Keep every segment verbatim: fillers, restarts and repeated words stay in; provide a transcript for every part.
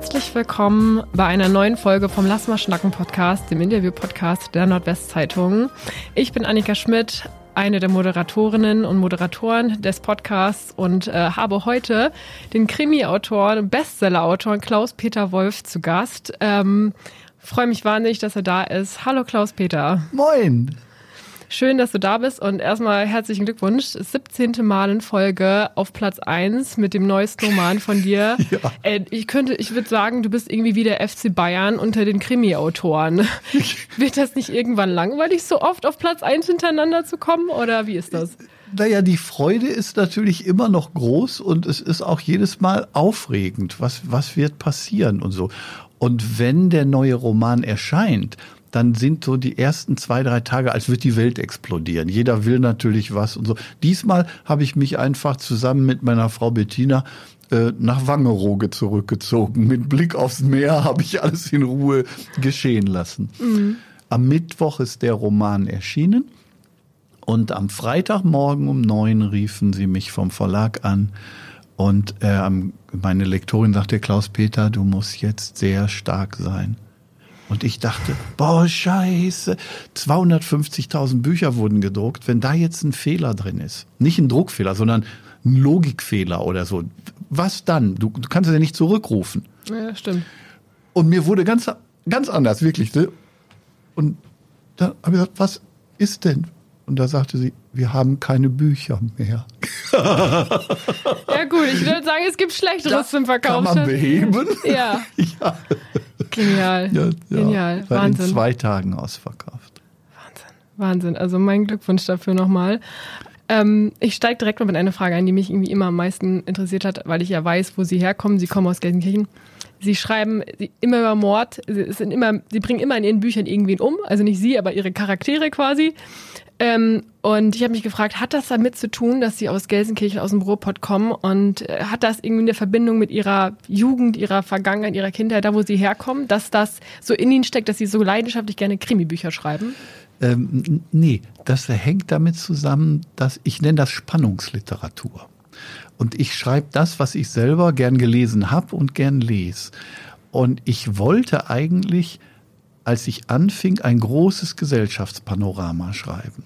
Herzlich willkommen bei einer neuen Folge vom Lass mal schnacken Podcast, dem Interview-Podcast der Nordwestzeitung. Ich bin Annika Schmidt, eine der Moderatorinnen und Moderatoren des Podcasts und äh, habe heute den Krimi-Autor, Bestseller-Autor Klaus-Peter Wolf zu Gast. Ähm, freue mich wahnsinnig, dass er da ist. Hallo Klaus-Peter. Moin. Schön, dass du da bist und erstmal herzlichen Glückwunsch. siebzehnte Mal in Folge auf Platz eins mit dem neuesten Roman von dir. Ja. Äh, ich könnte, ich würde sagen, du bist irgendwie wie der F C Bayern unter den Krimi-Autoren. Wird das nicht irgendwann langweilig, so oft auf Platz eins hintereinander zu kommen oder wie ist das? Naja, die Freude ist natürlich immer noch groß und es ist auch jedes Mal aufregend, was, was wird passieren und so. Und wenn der neue Roman erscheint, dann sind so die ersten zwei, drei Tage, als wird die Welt explodieren. Jeder will natürlich was und so. Diesmal habe ich mich einfach zusammen mit meiner Frau Bettina äh, nach Wangerooge zurückgezogen. Mit Blick aufs Meer habe ich alles in Ruhe geschehen lassen. Mhm. Am Mittwoch ist der Roman erschienen und am Freitagmorgen um neun riefen sie mich vom Verlag an. Und äh, meine Lektorin sagte, Klaus-Peter, du musst jetzt sehr stark sein. Und ich dachte, boah, scheiße, zweihundertfünfzigtausend Bücher wurden gedruckt. Wenn da jetzt ein Fehler drin ist, nicht ein Druckfehler, sondern ein Logikfehler oder so, was dann? Du, du kannst es ja nicht zurückrufen. Ja, stimmt. Und mir wurde ganz, ganz anders, wirklich. Ne? Und da habe ich gesagt, was ist denn? Und da sagte sie, wir haben keine Bücher mehr. Ja gut, ich würde sagen, es gibt Schlechteres zum Verkauf. Kann man beheben? Ja. Ja. Genial, ja, ja. Genial, war Wahnsinn. In zwei Tagen ausverkauft. Wahnsinn, Wahnsinn. Also mein Glückwunsch dafür nochmal. Ähm, ich steige direkt mal mit einer Frage ein, die mich irgendwie immer am meisten interessiert hat, weil ich ja weiß, wo Sie herkommen. Sie kommen aus Gelsenkirchen. Sie schreiben immer über Mord. Sie, sind immer, sie bringen immer in Ihren Büchern irgendwen um. Also nicht Sie, aber Ihre Charaktere quasi. Ähm, und ich habe mich gefragt, hat das damit zu tun, dass Sie aus Gelsenkirchen, aus dem Ruhrpott kommen und äh, hat das irgendwie eine Verbindung mit Ihrer Jugend, Ihrer Vergangenheit, Ihrer Kindheit, da wo Sie herkommen, dass das so in Ihnen steckt, dass Sie so leidenschaftlich gerne Krimi-Bücher schreiben? Ähm, nee, das hängt damit zusammen, dass ich nenne das Spannungsliteratur. Und ich schreibe das, was ich selber gern gelesen habe und gern lese. Und ich wollte eigentlich, als ich anfing, ein großes Gesellschaftspanorama schreiben.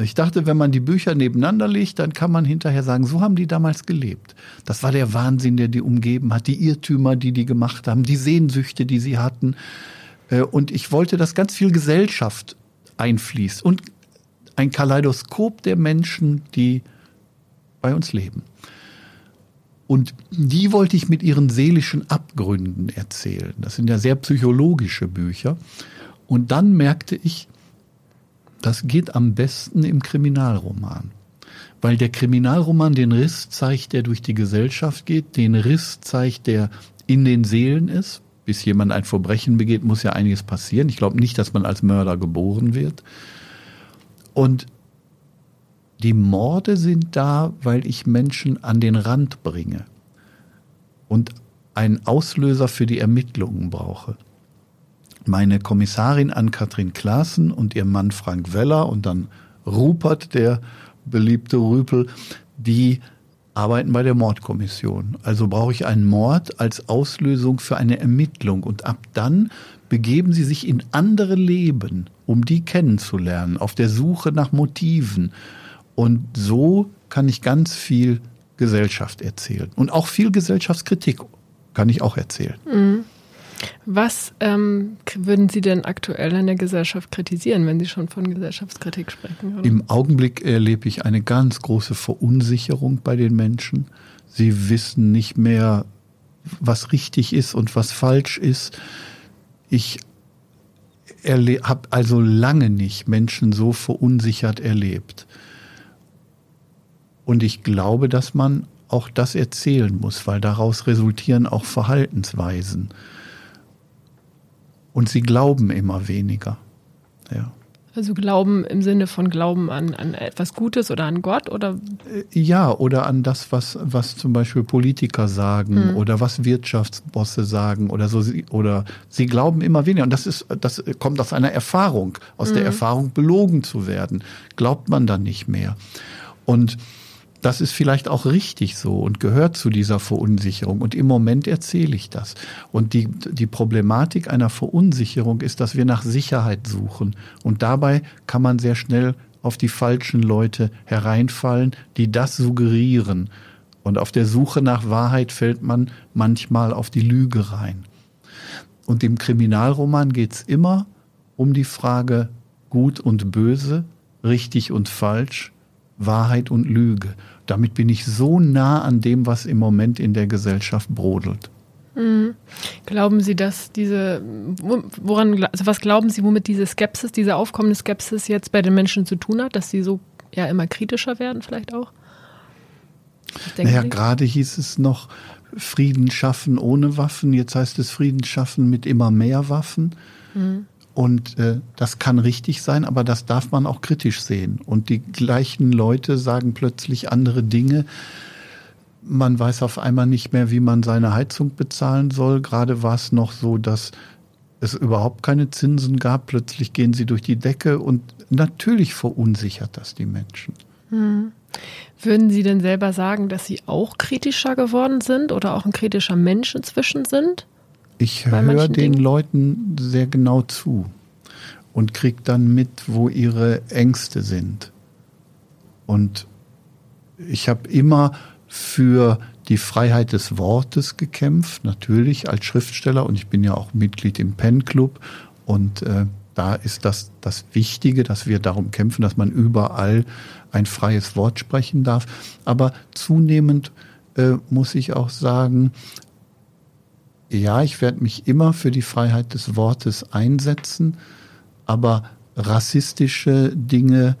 Ich dachte, wenn man die Bücher nebeneinander legt, dann kann man hinterher sagen, so haben die damals gelebt. Das war der Wahnsinn, der die umgeben hat, die Irrtümer, die die gemacht haben, die Sehnsüchte, die sie hatten. Und ich wollte, dass ganz viel Gesellschaft einfließt und ein Kaleidoskop der Menschen, die bei uns leben. Und die wollte ich mit ihren seelischen Abgründen erzählen. Das sind ja sehr psychologische Bücher. Und dann merkte ich, das geht am besten im Kriminalroman. Weil der Kriminalroman den Riss zeigt, der durch die Gesellschaft geht, den Riss zeigt, der in den Seelen ist. Bis jemand ein Verbrechen begeht, muss ja einiges passieren. Ich glaube nicht, dass man als Mörder geboren wird. Und die Morde sind da, weil ich Menschen an den Rand bringe und einen Auslöser für die Ermittlungen brauche. Meine Kommissarin Ann-Kathrin Klaassen und ihr Mann Frank Weller und dann Rupert, der beliebte Rüpel, die arbeiten bei der Mordkommission. Also brauche ich einen Mord als Auslösung für eine Ermittlung. Und ab dann begeben sie sich in andere Leben, um die kennenzulernen, auf der Suche nach Motiven. Und so kann ich ganz viel Gesellschaft erzählen. Und auch viel Gesellschaftskritik kann ich auch erzählen. Mhm. Was ähm, würden Sie denn aktuell in der Gesellschaft kritisieren, wenn Sie schon von Gesellschaftskritik sprechen? Oder? Im Augenblick erlebe ich eine ganz große Verunsicherung bei den Menschen. Sie wissen nicht mehr, was richtig ist und was falsch ist. Ich habe also lange nicht Menschen so verunsichert erlebt. Und ich glaube, dass man auch das erzählen muss, weil daraus resultieren auch Verhaltensweisen. Und sie glauben immer weniger. Ja. Also glauben im Sinne von Glauben an, an etwas Gutes oder an Gott? Oder? Ja, oder an das, was, was zum Beispiel Politiker sagen, hm, oder was Wirtschaftsbosse sagen oder so. Oder sie glauben immer weniger. Und das ist, das kommt aus einer Erfahrung, aus hm. der Erfahrung belogen zu werden. Glaubt man dann nicht mehr. Und Das ist vielleicht auch richtig so und gehört zu dieser Verunsicherung. Und im Moment erzähle ich das. Und die, die Problematik einer Verunsicherung ist, dass wir nach Sicherheit suchen. Und dabei kann man sehr schnell auf die falschen Leute hereinfallen, die das suggerieren. Und auf der Suche nach Wahrheit fällt man manchmal auf die Lüge rein. Und im Kriminalroman geht es immer um die Frage Gut und Böse, richtig und falsch, Wahrheit und Lüge. Damit bin ich so nah an dem, was im Moment in der Gesellschaft brodelt. Mhm. Glauben Sie, dass diese, woran, also was glauben Sie, womit diese Skepsis, diese aufkommende Skepsis jetzt bei den Menschen zu tun hat, dass sie so ja immer kritischer werden, vielleicht auch? Naja, gerade hieß es noch Frieden schaffen ohne Waffen, jetzt heißt es Frieden schaffen mit immer mehr Waffen. Mhm. Und äh, das kann richtig sein, aber das darf man auch kritisch sehen. Und die gleichen Leute sagen plötzlich andere Dinge. Man weiß auf einmal nicht mehr, wie man seine Heizung bezahlen soll. Gerade war es noch so, dass es überhaupt keine Zinsen gab. Plötzlich gehen sie durch die Decke und natürlich verunsichert das die Menschen. Hm. Würden Sie denn selber sagen, dass Sie auch kritischer geworden sind oder auch ein kritischer Mensch inzwischen sind? Ich höre den Leuten sehr genau zu und kriege dann mit, wo ihre Ängste sind. Und ich habe immer für die Freiheit des Wortes gekämpft, natürlich als Schriftsteller. Und ich bin ja auch Mitglied im Pen-Club. Und äh, da ist das das Wichtige, dass wir darum kämpfen, dass man überall ein freies Wort sprechen darf. Aber zunehmend äh, muss ich auch sagen, ja, ich werde mich immer für die Freiheit des Wortes einsetzen, aber rassistische Dinge,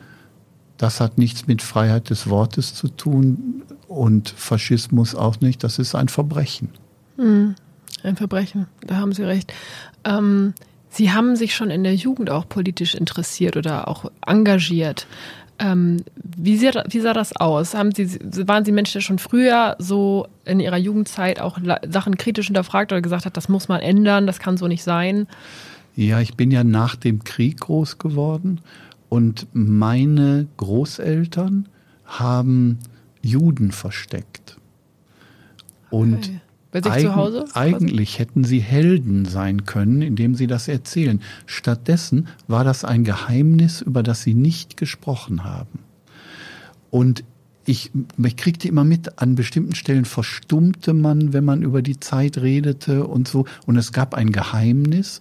das hat nichts mit Freiheit des Wortes zu tun und Faschismus auch nicht, das ist ein Verbrechen. Mhm. Ein Verbrechen, da haben Sie recht. Ähm, Sie haben sich schon in der Jugend auch politisch interessiert oder auch engagiert. Ähm, wie, sah, wie sah das aus? Haben Sie, waren Sie Menschen, der schon früher so in Ihrer Jugendzeit auch Sachen kritisch hinterfragt oder gesagt hat, das muss man ändern, das kann so nicht sein? Ja, ich bin ja nach dem Krieg groß geworden und meine Großeltern haben Juden versteckt. Und okay. Bei sich eigen, zu Hause? Eigentlich hätten sie Helden sein können, indem sie das erzählen. Stattdessen war das ein Geheimnis, über das sie nicht gesprochen haben. Und ich, ich kriegte immer mit, an bestimmten Stellen verstummte man, wenn man über die Zeit redete und so. Und es gab ein Geheimnis.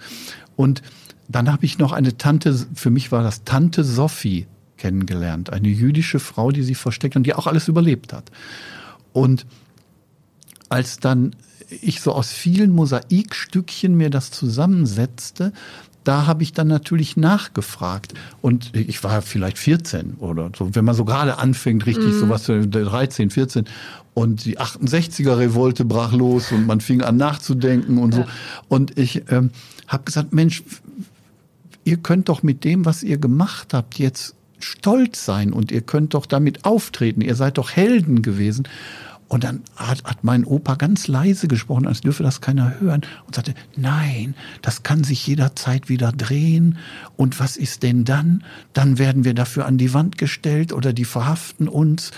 Und dann habe ich noch eine Tante, für mich war das Tante Sophie, kennengelernt. Eine jüdische Frau, die sie versteckt und die auch alles überlebt hat. Und als dann ich so aus vielen Mosaikstückchen mir das zusammensetzte, da habe ich dann natürlich nachgefragt. Und ich war vielleicht vierzehn oder so, wenn man so gerade anfängt, richtig mm. sowas, dreizehn, vierzehn. Und die achtundsechziger-Revolte brach los und man fing an nachzudenken und so. Und ich ähm, habe gesagt, Mensch, ihr könnt doch mit dem, was ihr gemacht habt, jetzt stolz sein und ihr könnt doch damit auftreten. Ihr seid doch Helden gewesen. Und dann hat, hat mein Opa ganz leise gesprochen, als dürfe das keiner hören, und sagte, nein, das kann sich jederzeit wieder drehen. Und was ist denn dann? Dann werden wir dafür an die Wand gestellt oder die verhaften uns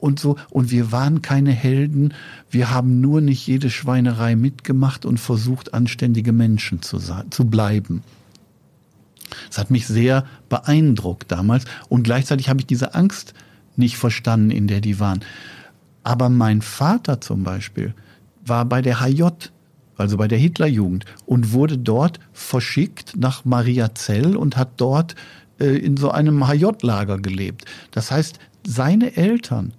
und so. Und wir waren keine Helden. Wir haben nur nicht jede Schweinerei mitgemacht und versucht, anständige Menschen zu sein, zu bleiben. Das hat mich sehr beeindruckt damals. Und gleichzeitig habe ich diese Angst nicht verstanden, in der die waren. Aber mein Vater zum Beispiel war bei der H J, also bei der Hitlerjugend, und wurde dort verschickt nach Mariazell und hat dort äh, in so einem H J-Lager gelebt. Das heißt, seine Eltern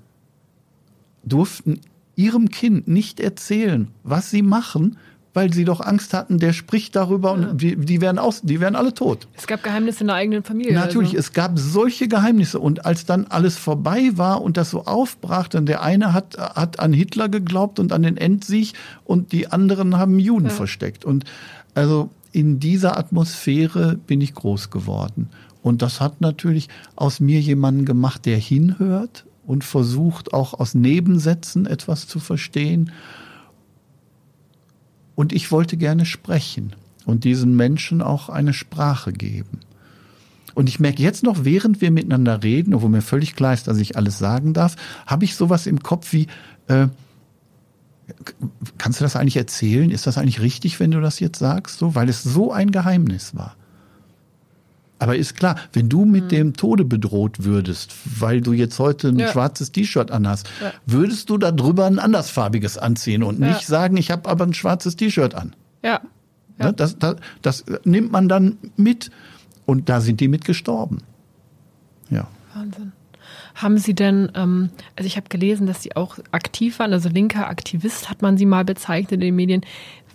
durften ihrem Kind nicht erzählen, was sie machen, weil sie doch Angst hatten, der spricht darüber und ja. die, die, wären aus, die wären alle tot. Es gab Geheimnisse in der eigenen Familie. Natürlich, also. Es gab solche Geheimnisse. Und als dann alles vorbei war und das so aufbrach, dann der eine hat, hat an Hitler geglaubt und an den Endsieg und die anderen haben Juden ja. versteckt. Und also in dieser Atmosphäre bin ich groß geworden. Und das hat natürlich aus mir jemanden gemacht, der hinhört und versucht, auch aus Nebensätzen etwas zu verstehen. Und ich wollte gerne sprechen und diesen Menschen auch eine Sprache geben. Und ich merke jetzt noch, während wir miteinander reden, obwohl mir völlig klar ist, dass ich alles sagen darf, habe ich sowas im Kopf wie, äh, kannst du das eigentlich erzählen? Ist das eigentlich richtig, wenn du das jetzt sagst? So, weil es so ein Geheimnis war. Aber ist klar, wenn du mit mhm. dem Tode bedroht würdest, weil du jetzt heute ein ja. schwarzes T-Shirt anhast, ja. würdest du darüber ein andersfarbiges anziehen und ja. nicht sagen, ich habe aber ein schwarzes T-Shirt an. Ja. ja. Das, das, das nimmt man dann mit und da sind die mit gestorben. Ja. Wahnsinn. Haben Sie denn, ähm, also ich habe gelesen, dass Sie auch aktiv waren, also linker Aktivist hat man Sie mal bezeichnet in den Medien.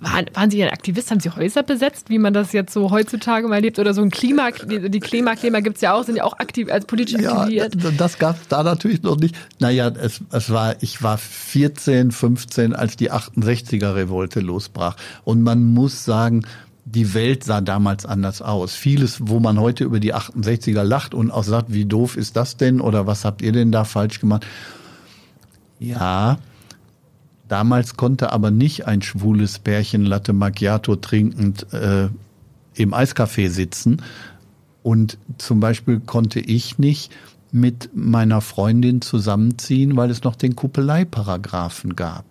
Waren, waren Sie ein Aktivist? Haben Sie Häuser besetzt, wie man das jetzt so heutzutage mal erlebt? Oder so ein Klima, die Klimakleber gibt es ja auch, sind ja auch aktiv, als politisch aktiviert. Ja, das gab es da natürlich noch nicht. Naja, es, es war, ich war vierzehn, fünfzehn, als die achtundsechziger-Revolte losbrach. Und man muss sagen, die Welt sah damals anders aus. Vieles, wo man heute über die achtundsechziger lacht und auch sagt, wie doof ist das denn? Oder was habt ihr denn da falsch gemacht? Ja, damals konnte aber nicht ein schwules Pärchen Latte Macchiato trinkend äh, im Eiscafé sitzen. Und zum Beispiel konnte ich nicht mit meiner Freundin zusammenziehen, weil es noch den Kuppeleiparagraphen gab.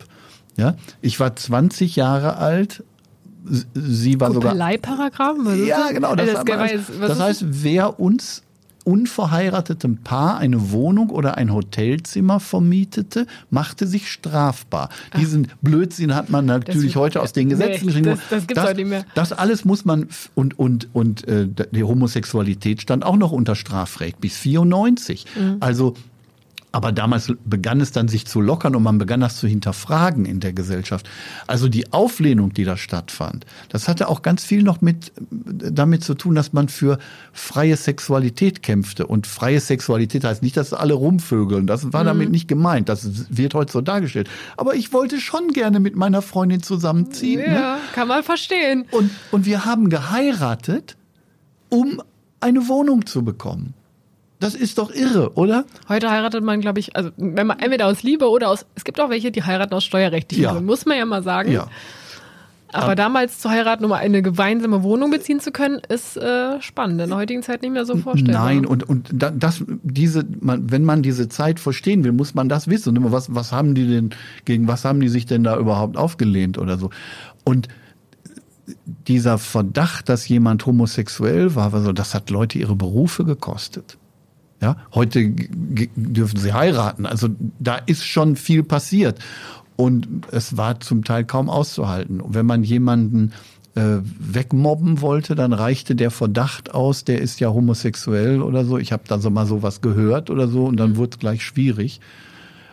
Ja? Ich war zwanzig Jahre alt. Sie war sogar. Kuppeleiparagraphen? Ja, genau. Das, das, heißt, das heißt, wer uns unverheiratetem Paar eine Wohnung oder ein Hotelzimmer vermietete, machte sich strafbar. Ach. Diesen Blödsinn hat man natürlich das, heute aus den Gesetzen nee, geschrieben. Das, das gibt's heute nicht mehr. Das alles muss man und und und äh, die Homosexualität stand auch noch unter Strafrecht bis vierundneunzig. Mhm. Also aber damals begann es dann sich zu lockern und man begann das zu hinterfragen in der Gesellschaft. Also die Auflehnung, die da stattfand, das hatte auch ganz viel noch mit damit zu tun, dass man für freie Sexualität kämpfte. Und freie Sexualität heißt nicht, dass alle rumvögeln. Das war mhm. damit nicht gemeint. Das wird heute so dargestellt. Aber ich wollte schon gerne mit meiner Freundin zusammenziehen. Ja, ne? Kann man verstehen. Und, und wir haben geheiratet, um eine Wohnung zu bekommen. Das ist doch irre, oder? Heute heiratet man, glaube ich, also wenn man entweder aus Liebe oder aus, es gibt auch welche, die heiraten aus steuerrechtlichen Gründen, ja. muss man ja mal sagen. Ja. Aber, Aber damals zu heiraten, um eine gemeinsame Wohnung beziehen zu können, ist äh, spannend. In der heutigen Zeit nicht mehr so vorstellbar. Nein, und, und das, diese, man, wenn man diese Zeit verstehen will, muss man das wissen. Was, was haben die denn, gegen was haben die sich denn da überhaupt aufgelehnt oder so? Und dieser Verdacht, dass jemand homosexuell war, also das hat Leute ihre Berufe gekostet. Ja, heute g- dürfen sie heiraten. Also da ist schon viel passiert. Und es war zum Teil kaum auszuhalten. Und wenn man jemanden äh, wegmobben wollte, dann reichte der Verdacht aus, der ist ja homosexuell oder so. Ich habe da so mal sowas gehört oder so und dann mhm. wurde es gleich schwierig.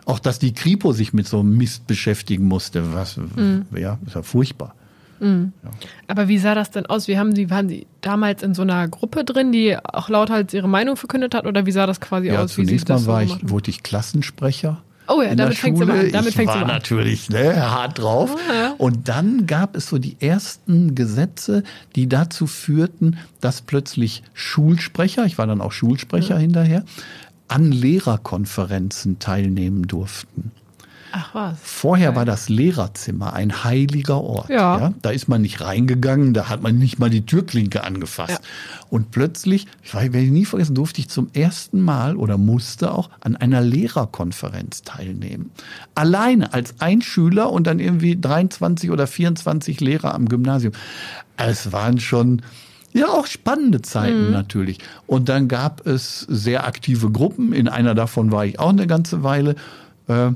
Auch, dass die Kripo sich mit so einem Mist beschäftigen musste, was mhm. ja, ist ja furchtbar. Mhm. Ja. Aber wie sah das denn aus? Wie haben Sie, waren Sie damals in so einer Gruppe drin, die auch laut halt ihre Meinung verkündet hat? Oder wie sah das quasi ja, aus? Zunächst wie mal war so ich, wurde ich Klassensprecher. Oh ja, in damit fängt es immer an. Damit ich war an. natürlich ne, hart drauf. Oh, ja. Und dann gab es so die ersten Gesetze, die dazu führten, dass plötzlich Schulsprecher, ich war dann auch Schulsprecher mhm. hinterher, an Lehrerkonferenzen teilnehmen durften. Ach was. Vorher okay. war das Lehrerzimmer ein heiliger Ort. Ja. Ja? Da ist man nicht reingegangen, da hat man nicht mal die Türklinke angefasst. Ja. Und plötzlich, ich werde nie vergessen, durfte ich zum ersten Mal oder musste auch an einer Lehrerkonferenz teilnehmen. Alleine als ein Schüler und dann irgendwie dreiundzwanzig oder vierundzwanzig Lehrer am Gymnasium. Es waren schon... Ja, auch spannende Zeiten mhm. natürlich. Und dann gab es sehr aktive Gruppen. In einer davon war ich auch eine ganze Weile. Äh,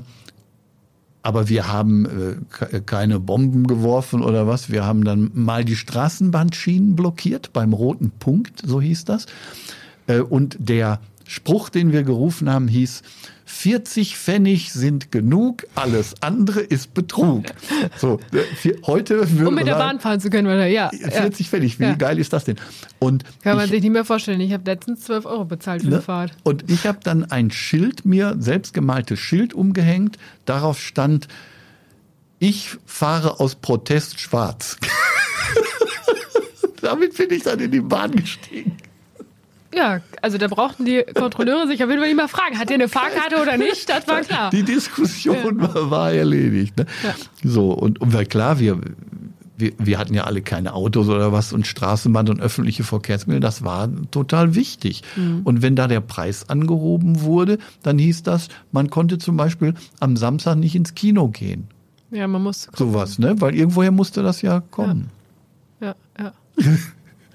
Aber wir haben äh, keine Bomben geworfen oder was. Wir haben dann mal die Straßenbahnschienen blockiert beim roten Punkt, so hieß das. Äh, und der Spruch, den wir gerufen haben, hieß, vierzig Pfennig sind genug, alles andere ist Betrug. So, äh, heute würde um mit der Bahn fahren zu können, weil, ja. vierzig Pfennig, wie ja. geil ist das denn? Und kann man ich, sich nicht mehr vorstellen. Ich habe letztens zwölf Euro bezahlt für ne? die Fahrt. Und ich habe dann ein Schild mir, selbstgemaltes Schild umgehängt. Darauf stand, ich fahre aus Protest schwarz. Damit bin ich dann in die Bahn gestiegen. Ja, also da brauchten die Kontrolleure sich auf jeden Fall nicht mal fragen, hat der eine Fahrkarte oder nicht, das war klar. Die Diskussion ja. war, war erledigt. Ne? Ja. So, und, und klar, wir, wir, wir hatten ja alle keine Autos oder was und Straßenbahn und öffentliche Verkehrsmittel, das war total wichtig. Mhm. Und wenn da der Preis angehoben wurde, dann hieß das, man konnte zum Beispiel am Samstag nicht ins Kino gehen. Ja, man musste gucken. Sowas, ne? Weil irgendwoher musste das ja kommen. Ja, ja. ja.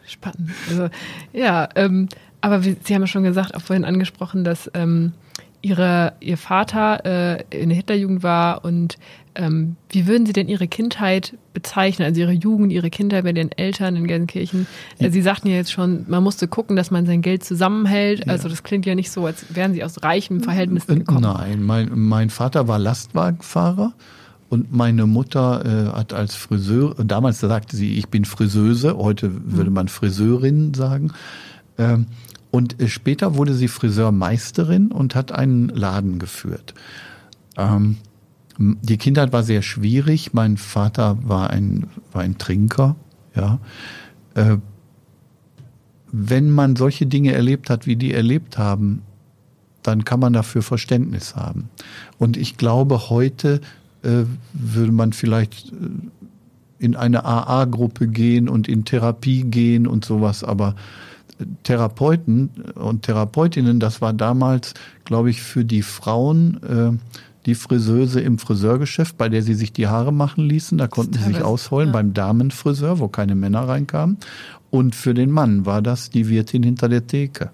Spannend. Also, ja, ähm, aber Sie haben ja schon gesagt, auch vorhin angesprochen, dass ähm, ihre, Ihr Vater äh, in der Hitlerjugend war und ähm, wie würden Sie denn Ihre Kindheit bezeichnen, also Ihre Jugend, Ihre Kindheit bei den Eltern in Gelsenkirchen? Also Sie sagten ja jetzt schon, man musste gucken, dass man sein Geld zusammenhält, also das klingt ja nicht so, als wären Sie aus reichen Verhältnissen gekommen. Nein, mein, mein Vater war Lastwagenfahrer. Und meine Mutter äh, hat als Friseur, damals sagte sie, ich bin Friseuse, heute würde man Friseurin sagen. Ähm, und äh, später wurde sie Friseurmeisterin und hat einen Laden geführt. Ähm, die Kindheit war sehr schwierig. Mein Vater war ein, war ein Trinker. Ja. Äh, wenn man solche Dinge erlebt hat, wie die erlebt haben, dann kann man dafür Verständnis haben. Und ich glaube, heute würde man vielleicht in eine A A-Gruppe gehen und in Therapie gehen und sowas. Aber Therapeuten und Therapeutinnen, das war damals, glaube ich, für die Frauen die Friseuse im Friseurgeschäft, bei der sie sich die Haare machen ließen. Da konnten sie sich ausheulen, ja. Beim Damenfriseur, wo keine Männer reinkamen. Und für den Mann war das die Wirtin hinter der Theke.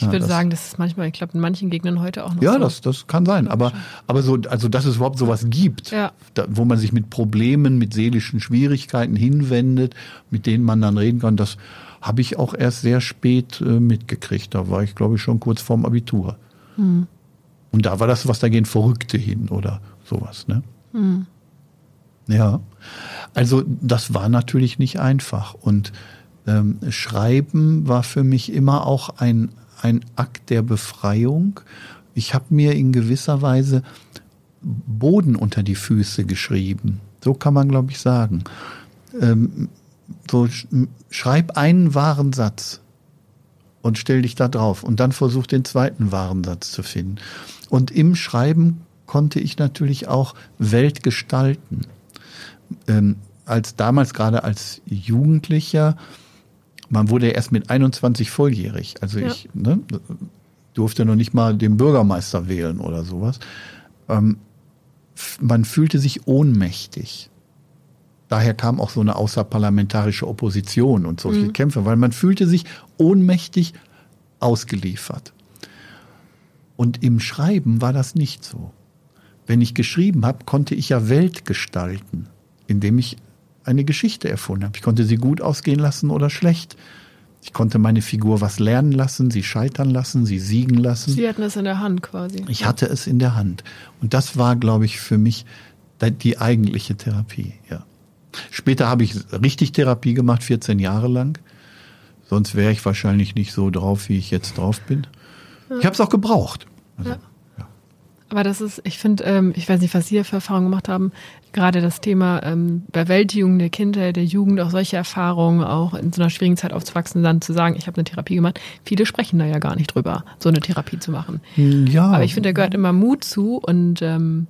Ich würde ja, das, sagen, das ist manchmal, ich glaube, in manchen Gegnern heute auch noch ja, so. Ja, das, das kann sein. Aber, aber so, also, dass es überhaupt sowas gibt, ja. da, wo man sich mit Problemen, mit seelischen Schwierigkeiten hinwendet, mit denen man dann reden kann, das habe ich auch erst sehr spät äh, mitgekriegt. Da war ich, glaube ich, schon kurz vorm Abitur. Mhm. Und da war das, was da gehen Verrückte hin oder sowas, ne? Mhm. Ja. Also, das war natürlich nicht einfach. Und ähm, Schreiben war für mich immer auch ein ein Akt der Befreiung. Ich habe mir in gewisser Weise Boden unter die Füße geschrieben. So kann man, glaube ich, sagen. Ähm, so schreib einen wahren Satz und stell dich da drauf und dann versuch den zweiten wahren Satz zu finden. Und im Schreiben konnte ich natürlich auch Welt gestalten. Ähm, als damals, gerade als Jugendlicher, man wurde ja erst mit einundzwanzig volljährig. Also ja. ich ne, durfte noch nicht mal den Bürgermeister wählen oder sowas. Ähm, man fühlte sich ohnmächtig. Daher kam auch so eine außerparlamentarische Opposition und solche mhm. Kämpfe, weil man fühlte sich ohnmächtig ausgeliefert. Und im Schreiben war das nicht so. Wenn ich geschrieben habe, konnte ich ja Welt gestalten, indem ich eine Geschichte erfunden habe. Ich konnte sie gut ausgehen lassen oder schlecht. Ich konnte meine Figur was lernen lassen, sie scheitern lassen, sie siegen lassen. Sie hatten es in der Hand quasi. Ich hatte es in der Hand. Und das war, glaube ich, für mich die eigentliche Therapie. Ja. Später habe ich richtig Therapie gemacht, vierzehn Jahre lang. Sonst wäre ich wahrscheinlich nicht so drauf, wie ich jetzt drauf bin. Ja. Ich habe es auch gebraucht. Also, ja. Aber das ist, ich finde, ähm, ich weiß nicht, was Sie hier für Erfahrungen gemacht haben, gerade das Thema ähm, Bewältigung der Kindheit, der Jugend, auch solche Erfahrungen, auch in so einer schwierigen Zeit aufzuwachsen, dann zu sagen, ich habe eine Therapie gemacht. Viele sprechen da ja gar nicht drüber, so eine Therapie zu machen. Ja. Aber ich finde, da gehört immer Mut zu und ähm,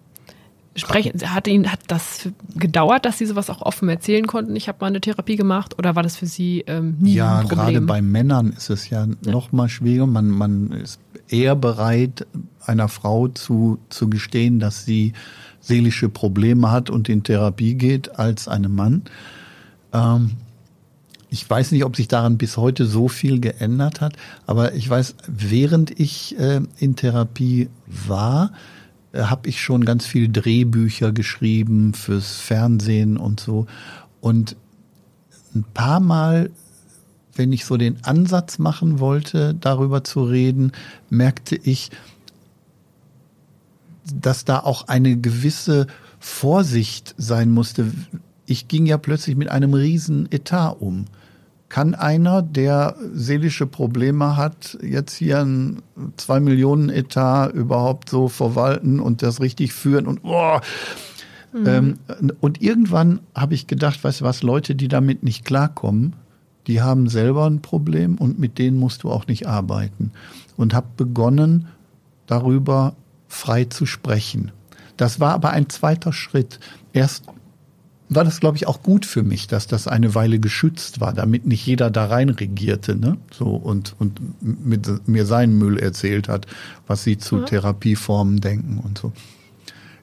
sprechen. Hat Ihnen hat das gedauert, dass Sie sowas auch offen erzählen konnten? Ich habe mal eine Therapie gemacht oder war das für Sie ähm, nie ja, ein Problem? Ja, gerade bei Männern ist es ja, ja. noch mal schwieriger. Man, man ist eher bereit, einer Frau zu, zu gestehen, dass sie seelische Probleme hat und in Therapie geht, als einem Mann. Ähm, ich weiß nicht, ob sich daran bis heute so viel geändert hat, aber ich weiß, während ich äh, in Therapie war, äh, habe ich schon ganz viele Drehbücher geschrieben fürs Fernsehen und so. Und ein paar Mal, wenn ich so den Ansatz machen wollte, darüber zu reden, merkte ich, dass da auch eine gewisse Vorsicht sein musste. Ich ging ja plötzlich mit einem riesen Etat um. Kann einer, der seelische Probleme hat, jetzt hier ein zwei Millionen Etat überhaupt so verwalten und das richtig führen? Und, oh. mhm. ähm, und irgendwann habe ich gedacht, weißt du was, Leute, die damit nicht klarkommen, die haben selber ein Problem und mit denen musst du auch nicht arbeiten. Und habe begonnen, darüber frei zu sprechen. Das war aber ein zweiter Schritt. Erst war das, glaube ich, auch gut für mich, dass das eine Weile geschützt war, damit nicht jeder da rein regierte, ne? So, und, und mit mir seinen Müll erzählt hat, was sie zu mhm. Therapieformen denken und so.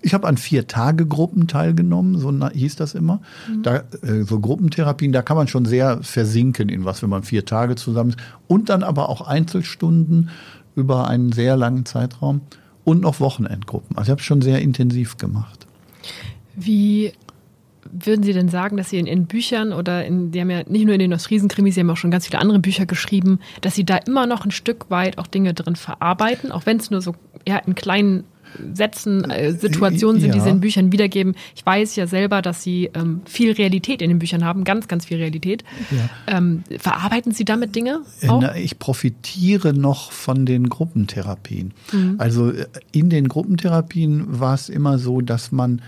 Ich habe an Vier-Tage-Gruppen teilgenommen, so hieß das immer. Mhm. Da, äh, so Gruppentherapien, da kann man schon sehr versinken in was, wenn man vier Tage zusammen ist. Und dann aber auch Einzelstunden über einen sehr langen Zeitraum und noch Wochenendgruppen. Also ich habe es schon sehr intensiv gemacht. Wie würden Sie denn sagen, dass Sie in, in Büchern oder in, die haben ja nicht nur in den Ostfriesen-Krimis, Sie haben auch schon ganz viele andere Bücher geschrieben, dass Sie da immer noch ein Stück weit auch Dinge drin verarbeiten, auch wenn es nur so ja, in kleinen Sätzen, äh, Situationen sind, ja. die Sie in Büchern wiedergeben. Ich weiß ja selber, dass Sie ähm, viel Realität in den Büchern haben, ganz, ganz viel Realität. Ja. Ähm, verarbeiten Sie damit Dinge auch? Na, ich profitiere noch von den Gruppentherapien. Mhm. Also in den Gruppentherapien war es immer so, dass man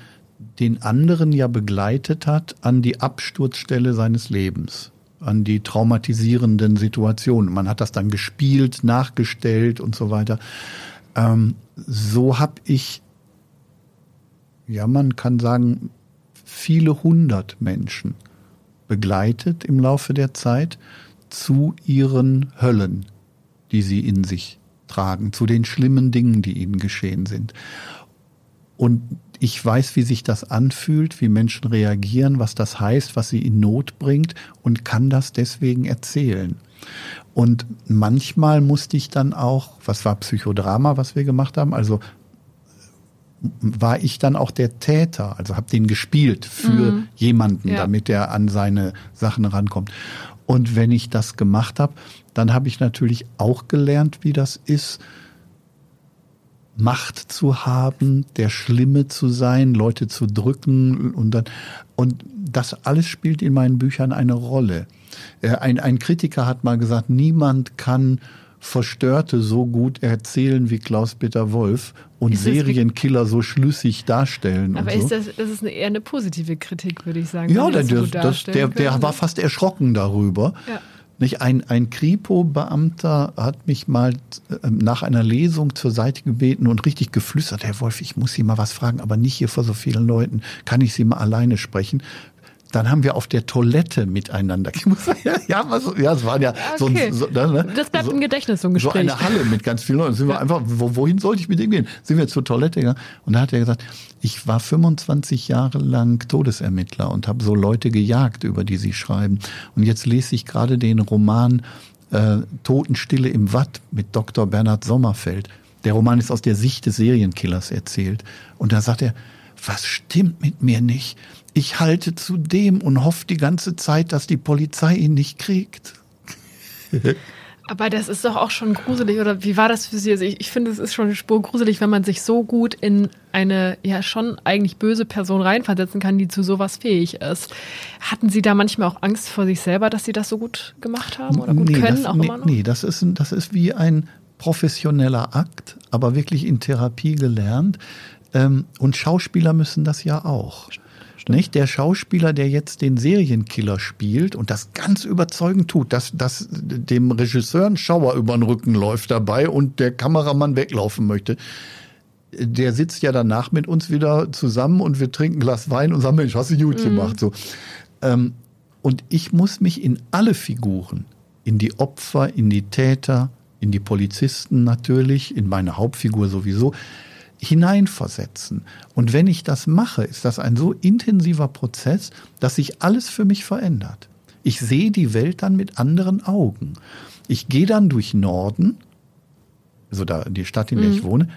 den anderen ja begleitet hat an die Absturzstelle seines Lebens, an die traumatisierenden Situationen. Man hat das dann gespielt, nachgestellt und so weiter. Ähm, so habe ich, ja, man kann sagen, viele hundert Menschen begleitet im Laufe der Zeit zu ihren Höllen, die sie in sich tragen, zu den schlimmen Dingen, die ihnen geschehen sind. Und ich weiß, wie sich das anfühlt, wie Menschen reagieren, was das heißt, was sie in Not bringt und kann das deswegen erzählen. Und manchmal musste ich dann auch, was war Psychodrama, was wir gemacht haben, also war ich dann auch der Täter, also habe den gespielt für mhm. jemanden, ja. damit er an seine Sachen rankommt. Und wenn ich das gemacht habe, dann habe ich natürlich auch gelernt, wie das ist, Macht zu haben, der Schlimme zu sein, Leute zu drücken und dann, und das alles spielt in meinen Büchern eine Rolle. Ein, ein Kritiker hat mal gesagt, niemand kann Verstörte so gut erzählen wie Klaus-Peter Wolf und ist Serienkiller so schlüssig darstellen. Aber und ist so. das, das ist eine, eher eine positive Kritik, würde ich sagen. Ja, der, das das, der, der war fast erschrocken darüber. Ja. Nicht ein ein Kripo-Beamter hat mich mal äh, nach einer Lesung zur Seite gebeten und richtig geflüstert, Herr Wolf, ich muss Sie mal was fragen, aber nicht hier vor so vielen Leuten, kann ich Sie mal alleine sprechen? Dann haben wir auf der Toilette miteinander. Ja, was, ja, es waren ja okay. so, so, ne, das bleibt so, im Gedächtnis, so ein Gespräch. So eine Halle mit ganz vielen Leuten. Sind wir einfach, wohin sollte ich mit dem gehen? Sind wir zur Toilette gegangen? Und da hat er gesagt, ich war fünfundzwanzig Jahre lang Todesermittler und habe so Leute gejagt, über die sie schreiben. Und jetzt lese ich gerade den Roman äh, Totenstille im Watt mit Doktor Bernhard Sommerfeld. Der Roman ist aus der Sicht des Serienkillers erzählt. Und da sagt er, was stimmt mit mir nicht? Ich halte zu dem und hoffe die ganze Zeit, dass die Polizei ihn nicht kriegt. Aber das ist doch auch schon gruselig, oder wie war das für Sie? Also ich, ich finde, es ist schon eine Spur gruselig, wenn man sich so gut in eine ja schon eigentlich böse Person reinversetzen kann, die zu sowas fähig ist. Hatten Sie da manchmal auch Angst vor sich selber, dass Sie das so gut gemacht haben oder gut nee, können? Das, auch nee, immer noch? nee das, ist, das ist wie ein professioneller Akt, aber wirklich in Therapie gelernt. Und Schauspieler müssen das ja auch. Nicht? Der Schauspieler, der jetzt den Serienkiller spielt und das ganz überzeugend tut, dass, dass dem Regisseur ein Schauer über den Rücken läuft dabei und der Kameramann weglaufen möchte, der sitzt ja danach mit uns wieder zusammen und wir trinken ein Glas Wein und sagen, Mensch, hast du gut gemacht. Mhm. So. Ähm, und ich muss mich in alle Figuren, in die Opfer, in die Täter, in die Polizisten natürlich, in meine Hauptfigur sowieso, hineinversetzen. Und wenn ich das mache, ist das ein so intensiver Prozess, dass sich alles für mich verändert. Ich sehe die Welt dann mit anderen Augen. Ich gehe dann durch Norden, also da die Stadt, in der mhm. ich wohne,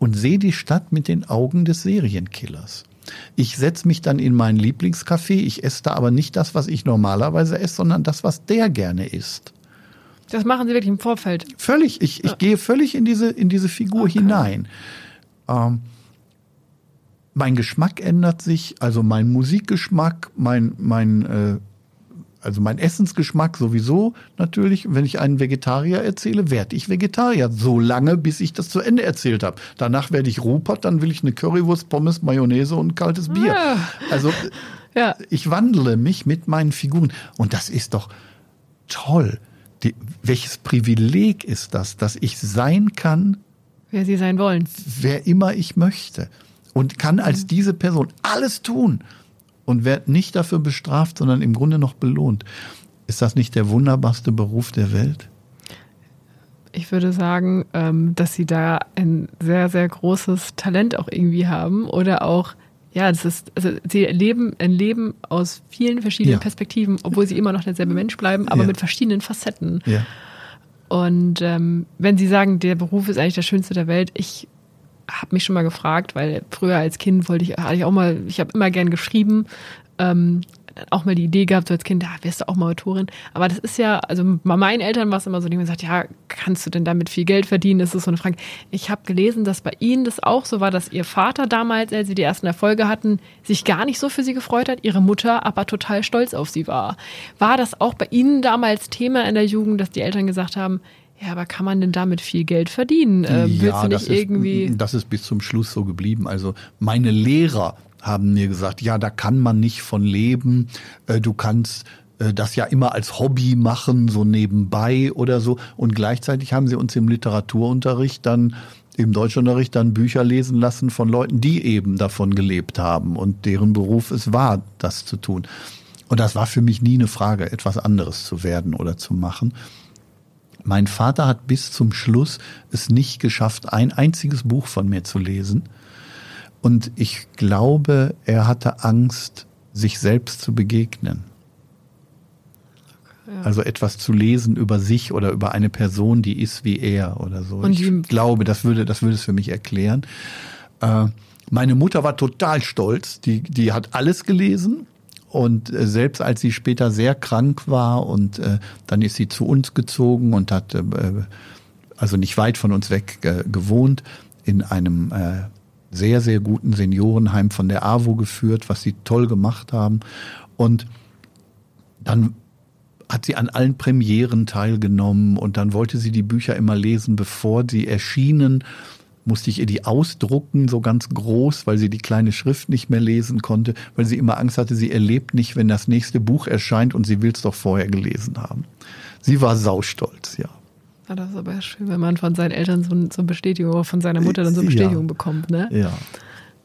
und sehe die Stadt mit den Augen des Serienkillers. Ich setze mich dann in mein Lieblingscafé, ich esse da aber nicht das, was ich normalerweise esse, sondern das, was der gerne isst. Das machen Sie wirklich im Vorfeld? Völlig. Ich, ich ja. gehe völlig in diese, in diese Figur okay. hinein. Ähm, mein Geschmack ändert sich, also mein Musikgeschmack, mein, mein, äh, also mein Essensgeschmack sowieso natürlich. Wenn ich einen Vegetarier erzähle, werde ich Vegetarier, so lange, bis ich das zu Ende erzählt habe. Danach werde ich Rupert, dann will ich eine Currywurst, Pommes, Mayonnaise und kaltes Bier. Ja. Also ja. ich wandle mich mit meinen Figuren und das ist doch toll. Die, welches Privileg ist das, dass ich sein kann, wer Sie sein wollen. Wer immer ich möchte. Und kann als diese Person alles tun. und werd nicht dafür bestraft, sondern im Grunde noch belohnt. Ist das nicht der wunderbarste Beruf der Welt? Ich würde sagen, dass sie da ein sehr, sehr großes Talent auch irgendwie haben oder auch, ja, das ist, also sie leben ein Leben aus vielen verschiedenen ja. Perspektiven, obwohl sie immer noch derselbe Mensch bleiben, aber ja. mit verschiedenen Facetten. Ja. Und ähm, wenn Sie sagen, der Beruf ist eigentlich der schönste der Welt, ich habe mich schon mal gefragt, weil früher als Kind wollte ich, hatte ich auch mal, ich habe immer gern geschrieben, ähm, auch mal die Idee gehabt, so als Kind, da wärst du auch mal Autorin. Aber das ist ja, also bei meinen Eltern war es immer so, die haben gesagt, ja, kannst du denn damit viel Geld verdienen? Das ist so eine Frage. Ich habe gelesen, dass bei Ihnen das auch so war, dass Ihr Vater damals, als Sie die ersten Erfolge hatten, sich gar nicht so für Sie gefreut hat, Ihre Mutter aber total stolz auf Sie war. War das auch bei Ihnen damals Thema in der Jugend, dass die Eltern gesagt haben, ja, aber kann man denn damit viel Geld verdienen? Äh, willst ja, du nicht das irgendwie? Ist, das ist bis zum Schluss so geblieben. Also meine Lehrer haben mir gesagt, ja, da kann man nicht von leben, du kannst das ja immer als Hobby machen, so nebenbei oder so. Und gleichzeitig haben sie uns im Literaturunterricht dann, im Deutschunterricht dann Bücher lesen lassen von Leuten, die eben davon gelebt haben und deren Beruf es war, das zu tun. Und das war für mich nie eine Frage, etwas anderes zu werden oder zu machen. Mein Vater hat bis zum Schluss es nicht geschafft, ein einziges Buch von mir zu lesen. Und ich glaube, er hatte Angst, sich selbst zu begegnen. Ja. Also etwas zu lesen über sich oder über eine Person, die ist wie er oder so. Und ich glaube, das würde, das würde es für mich erklären. Äh, meine Mutter war total stolz. Die, die hat alles gelesen. Und äh, selbst als sie später sehr krank war und äh, dann ist sie zu uns gezogen und hat äh, also nicht weit von uns weg äh, gewohnt in einem äh, sehr, sehr guten Seniorenheim von der AWO geführt, was sie toll gemacht haben. Und dann hat sie an allen Premieren teilgenommen und dann wollte sie die Bücher immer lesen, bevor sie erschienen, musste ich ihr die ausdrucken, so ganz groß, weil sie die kleine Schrift nicht mehr lesen konnte, weil sie immer Angst hatte, sie erlebt nicht, wenn das nächste Buch erscheint und sie will es doch vorher gelesen haben. Sie war saustolz, ja. Ja, das ist aber schön, wenn man von seinen Eltern so eine Bestätigung oder von seiner Mutter dann so eine Bestätigung ja. bekommt, ne? Ja.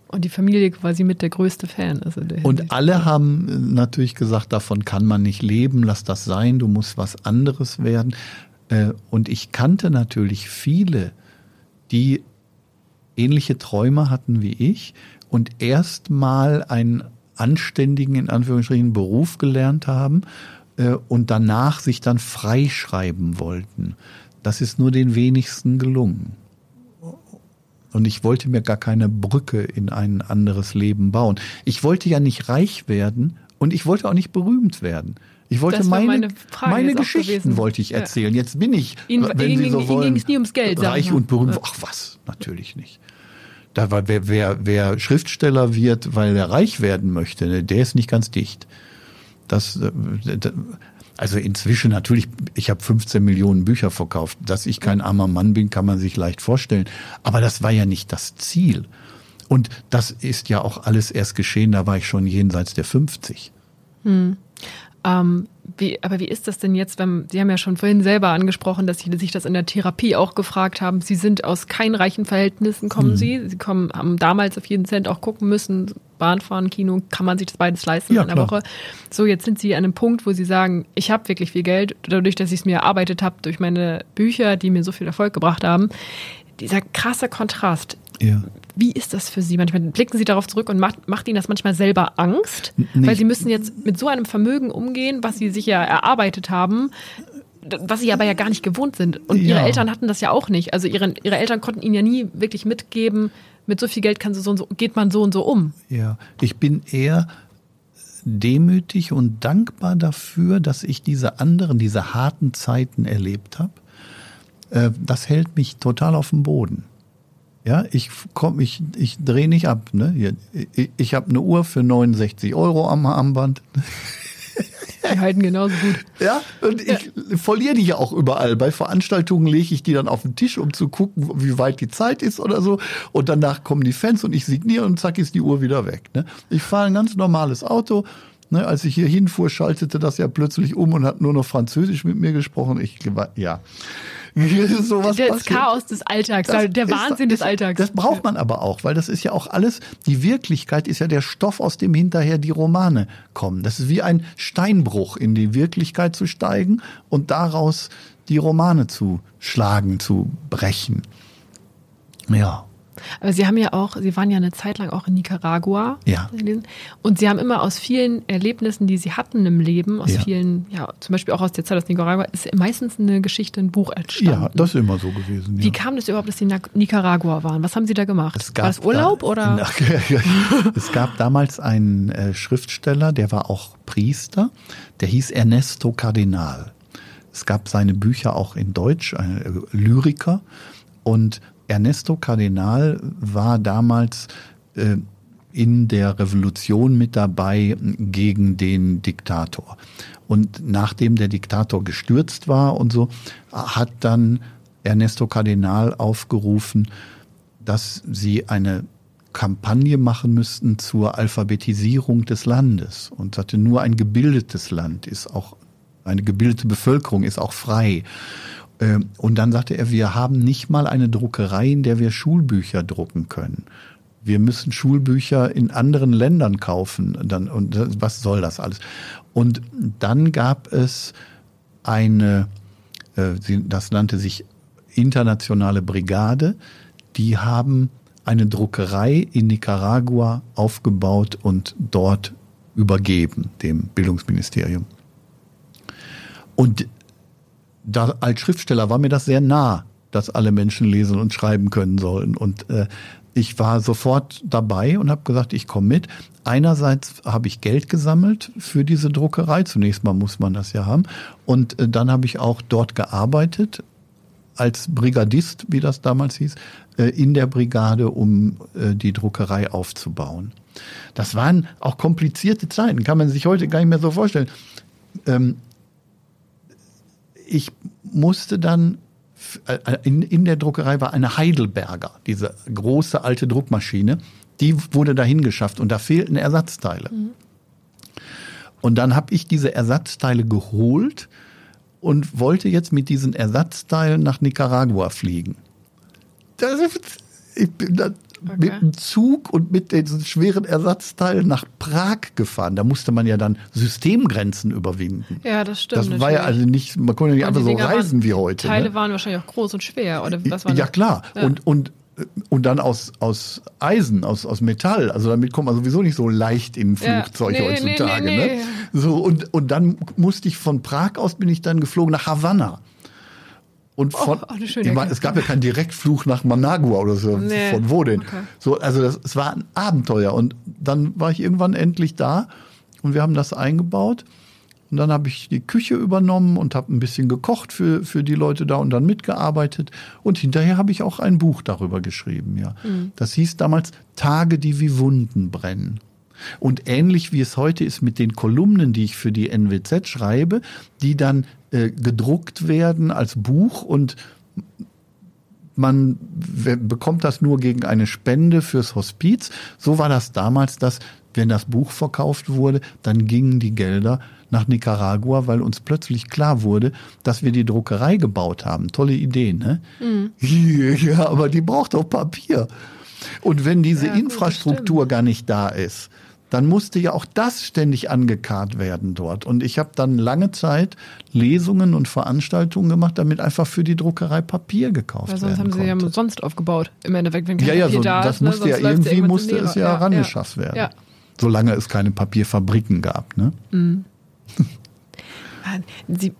Und die Familie quasi mit der größte Fan ist. Und alle haben natürlich gesagt, davon kann man nicht leben, lass das sein, du musst was anderes werden. Und ich kannte natürlich viele, die ähnliche Träume hatten wie ich und erstmal einen anständigen, in Anführungsstrichen, Beruf gelernt haben und danach sich dann freischreiben wollten. Das ist nur den wenigsten gelungen. Und ich wollte mir gar keine Brücke in ein anderes Leben bauen. Ich wollte ja nicht reich werden und ich wollte auch nicht berühmt werden. Ich wollte meine, meine, meine Geschichten wollte ich erzählen. Ja. Jetzt bin ich, Ihnen, wenn Ihnen, Sie so Ihnen wollen, Ihnen ging's nie ums Geld, reich und berühmt. Ach was, natürlich nicht. Da war, wer, wer, wer Schriftsteller wird, weil er reich werden möchte, der ist nicht ganz dicht. Das, also inzwischen natürlich, ich habe fünfzehn Millionen Bücher verkauft. Dass ich kein armer Mann bin, kann man sich leicht vorstellen. Aber das war ja nicht das Ziel. Und das ist ja auch alles erst geschehen, da war ich schon jenseits der fünfzig. Hm. Ähm, wie, aber wie ist das denn jetzt, wenn, Sie haben ja schon vorhin selber angesprochen, dass Sie sich das in der Therapie auch gefragt haben. Sie sind aus keinen reichen Verhältnissen, kommen hm. Sie. Sie kommen, haben damals auf jeden Cent auch gucken müssen, Bahnfahren, Kino, kann man sich das beides leisten ja, in einer klar. Woche. So, jetzt sind Sie an einem Punkt, wo Sie sagen, ich habe wirklich viel Geld, dadurch, dass ich es mir erarbeitet habe, durch meine Bücher, die mir so viel Erfolg gebracht haben. Dieser krasse Kontrast. Ja. Wie ist das für Sie manchmal? Blicken Sie darauf zurück und macht, macht Ihnen das manchmal selber Angst? Nee. Weil Sie müssen jetzt mit so einem Vermögen umgehen, was Sie sich ja erarbeitet haben, was Sie aber ja gar nicht gewohnt sind. Und ja. Ihre Eltern hatten das ja auch nicht. Also Ihre, ihre Eltern konnten Ihnen ja nie wirklich mitgeben, mit so viel Geld kann so und so, geht man so und so um. Ja, ich bin eher demütig und dankbar dafür, dass ich diese anderen, diese harten Zeiten erlebt habe. Das hält mich total auf dem Boden. Ja, ich komm, ich, ich drehe nicht ab. Ne? Ich, ich habe eine Uhr für neunundsechzig Euro am Armband. Die halten genauso gut. Ja, und ich ja. verliere die ja auch überall. Bei Veranstaltungen lege ich die dann auf den Tisch, um zu gucken, wie weit die Zeit ist oder so. Und danach kommen die Fans und ich signiere und zack ist die Uhr wieder weg. Ne? Ich fahre ein ganz normales Auto. Ne? Als ich hier hinfuhr, schaltete das ja plötzlich um und hat nur noch Französisch mit mir gesprochen. Ich ja. sowas das passiert. Chaos des Alltags, das der Wahnsinn ist, des Alltags. Das braucht man aber auch, weil das ist ja auch alles, die Wirklichkeit ist ja der Stoff, aus dem hinterher die Romane kommen. Das ist wie ein Steinbruch, in die Wirklichkeit zu steigen und daraus die Romane zu schlagen, zu brechen. Ja. Aber Sie haben ja auch, Sie waren ja eine Zeit lang auch in Nicaragua. Ja. Und Sie haben immer aus vielen Erlebnissen, die Sie hatten im Leben, aus ja. vielen, ja, zum Beispiel auch aus der Zeit aus Nicaragua, ist meistens eine Geschichte, ein Buch entstanden. Ja, das ist immer so gewesen. Ja. Wie kam das überhaupt, dass Sie in Nicaragua waren? Was haben Sie da gemacht? Es gab war das Urlaub da, oder? Na, es gab damals einen äh, Schriftsteller, der war auch Priester, der hieß Ernesto Cardenal. Es gab seine Bücher auch in Deutsch, äh, Lyriker. Und Ernesto Cardenal war damals äh, in der Revolution mit dabei gegen den Diktator. Und nachdem der Diktator gestürzt war und so, hat dann Ernesto Cardenal aufgerufen, dass sie eine Kampagne machen müssten zur Alphabetisierung des Landes. Und sagte, nur ein gebildetes Land ist auch, eine gebildete Bevölkerung ist auch frei. Und dann sagte er, wir haben nicht mal eine Druckerei, in der wir Schulbücher drucken können. Wir müssen Schulbücher in anderen Ländern kaufen. Dann, und was soll das alles? Und dann gab es eine, das nannte sich Internationale Brigade, die haben eine Druckerei in Nicaragua aufgebaut und dort übergeben, dem Bildungsministerium. Und da, als Schriftsteller war mir das sehr nah, dass alle Menschen lesen und schreiben können sollen. Und äh, ich war sofort dabei und habe gesagt, ich komme mit. Einerseits habe ich Geld gesammelt für diese Druckerei. Zunächst mal muss man das ja haben. Und äh, dann habe ich auch dort gearbeitet, als Brigadist, wie das damals hieß, äh, in der Brigade, um äh, die Druckerei aufzubauen. Das waren auch komplizierte Zeiten, kann man sich heute gar nicht mehr so vorstellen. Ähm, Ich musste dann, in, in der Druckerei war eine Heidelberger, diese große alte Druckmaschine, die wurde dahin geschafft und da fehlten Ersatzteile. Mhm. Und dann habe ich diese Ersatzteile geholt und wollte jetzt mit diesen Ersatzteilen nach Nicaragua fliegen. Das, ich bin dann okay. mit dem Zug und mit diesen schweren Ersatzteilen nach Prag gefahren. Da musste man ja dann Systemgrenzen überwinden. Ja, das stimmt. Das war natürlich. ja also nicht, man konnte ja nicht und einfach so reisen waren, wie heute. Teile ne? waren wahrscheinlich auch groß und schwer, oder was war Ja, das? klar. Ja. Und, und, und dann aus, aus Eisen, aus, aus Metall. Also damit kommt man sowieso nicht so leicht in ein Flugzeug ja. nee, heutzutage. Nee, nee, nee. Ne? So, und, und dann musste ich von Prag aus, bin ich dann geflogen nach Havanna. Und von, oh, meine, es gab ja keinen Direktflug nach Managua oder so, nee. Von wo denn? Okay. So, also das, es war ein Abenteuer und dann war ich irgendwann endlich da und wir haben das eingebaut und dann habe ich die Küche übernommen und habe ein bisschen gekocht für, für die Leute da und dann mitgearbeitet und hinterher habe ich auch ein Buch darüber geschrieben. Ja. Mhm. Das hieß damals Tage, die wie Wunden brennen. Und ähnlich wie es heute ist mit den Kolumnen, die ich für die N W Z schreibe, die dann äh, gedruckt werden als Buch und man w- bekommt das nur gegen eine Spende fürs Hospiz. So war das damals, dass wenn das Buch verkauft wurde, dann gingen die Gelder nach Nicaragua, weil uns plötzlich klar wurde, dass wir die Druckerei gebaut haben. Tolle Idee, ne? Mhm. Ja, aber die braucht doch Papier. Und wenn diese ja, gut, Infrastruktur gar nicht da ist, dann musste ja auch das ständig angekarrt werden dort. Und ich habe dann lange Zeit Lesungen und Veranstaltungen gemacht, damit einfach für die Druckerei Papier gekauft werden konnte. Weil sonst haben sie ja sonst aufgebaut. Im Endeffekt, wenn kein ja, ja, Papier so, da das ist, musste ne? ja irgendwie musste es ja herangeschafft ja, ja. werden. Ja. Solange es keine Papierfabriken gab. Ne? Mhm. Sie,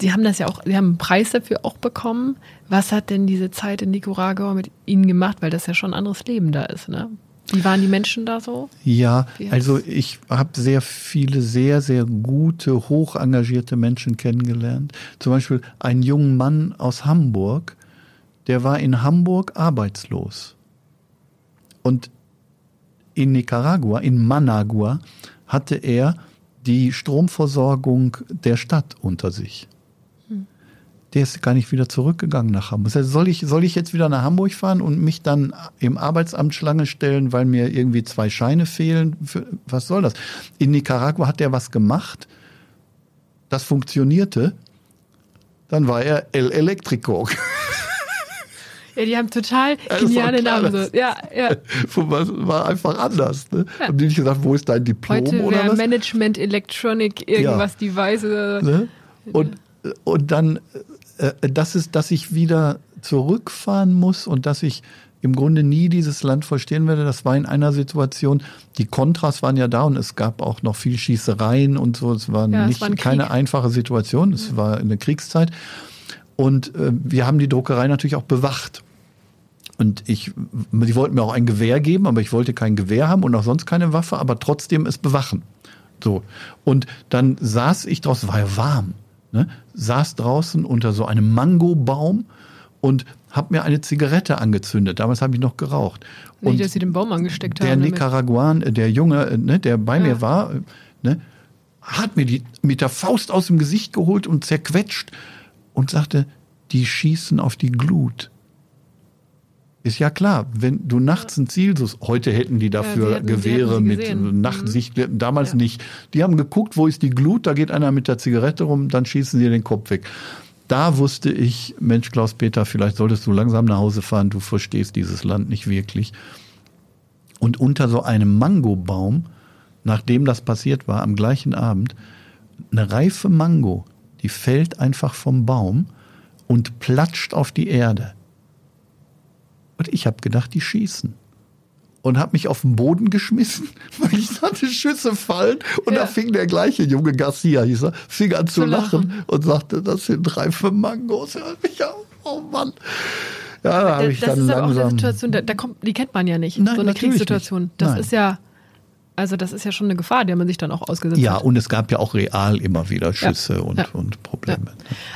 Sie haben das ja auch, Sie haben einen Preis dafür auch bekommen. Was hat denn diese Zeit in Nicaragua mit Ihnen gemacht? Weil das ja schon ein anderes Leben da ist, ne? Wie waren die Menschen da so? Ja, also ich habe sehr viele, sehr, sehr gute, hoch engagierte Menschen kennengelernt. Zum Beispiel einen jungen Mann aus Hamburg, der war in Hamburg arbeitslos. Und in Nicaragua, in Managua, hatte er die Stromversorgung der Stadt unter sich. Hm. Der ist gar nicht wieder zurückgegangen nach Hamburg. Also soll ich, soll ich jetzt wieder nach Hamburg fahren und mich dann im Arbeitsamt Schlange stellen, weil mir irgendwie zwei Scheine fehlen? Für, was soll das? In Nicaragua hat der was gemacht. Das funktionierte. Dann war er El Elektrico. Ja, die haben total geniale Namen. So. Ja, ja. War einfach anders. Ne? Ja. Haben die nicht gesagt, wo ist dein Diplom Heute oder was? Heute wäre Management Electronic irgendwas, ja. Device. Ne? Und, und dann, äh, das ist, dass ich wieder zurückfahren muss und dass ich im Grunde nie dieses Land verstehen werde. Das war in einer Situation, die Kontras waren ja da und es gab auch noch viel Schießereien und so. Es war, ja, nicht, es war ein keine einfache Situation. Es ja. war eine Kriegszeit. Und äh, wir haben die Druckerei natürlich auch bewacht. Und ich, die wollten mir auch ein Gewehr geben, aber ich wollte kein Gewehr haben und auch sonst keine Waffe, aber trotzdem es bewachen. So. Und dann saß ich draußen, war ja warm, ne? Saß draußen unter so einem Mangobaum und habe mir eine Zigarette angezündet. Damals habe ich noch geraucht. Nicht, und dass sie den Baum angesteckt haben. Der Nicaraguan, der Junge, ne, der bei ja. mir war, ne, hat mir die mit der Faust aus dem Gesicht geholt und zerquetscht und sagte, die schießen auf die Glut. Ist ja klar, wenn du nachts ein Ziel suchst, heute hätten die dafür ja, die hätten, Gewehre die hätten mit Nachtsicht, mhm. damals ja. nicht. Die haben geguckt, wo ist die Glut, da geht einer mit der Zigarette rum, dann schießen sie den Kopf weg. Da wusste ich, Mensch, Klaus-Peter, vielleicht solltest du langsam nach Hause fahren, du verstehst dieses Land nicht wirklich. Und unter so einem Mangobaum, nachdem das passiert war, am gleichen Abend, eine reife Mango, die fällt einfach vom Baum und platscht auf die Erde. Und ich habe gedacht, die schießen. Und habe mich auf den Boden geschmissen, weil ich dachte, Schüsse fallen. Und ja. da fing der gleiche Junge, Garcia hieß er, fing an zu, zu lachen. lachen und sagte, das sind reife Mangos. Hört mich auf. Oh Mann. Ja, da habe ich dann langsam... Das ist aber auch eine Situation, da, da kommt, die kennt man ja nicht. Nein, so eine Kriegssituation. Nicht. Das Nein. ist ja... Also das ist ja schon eine Gefahr, der man sich dann auch ausgesetzt ja, hat. Ja, und es gab ja auch real immer wieder Schüsse ja. Und, ja. und Probleme. Ja.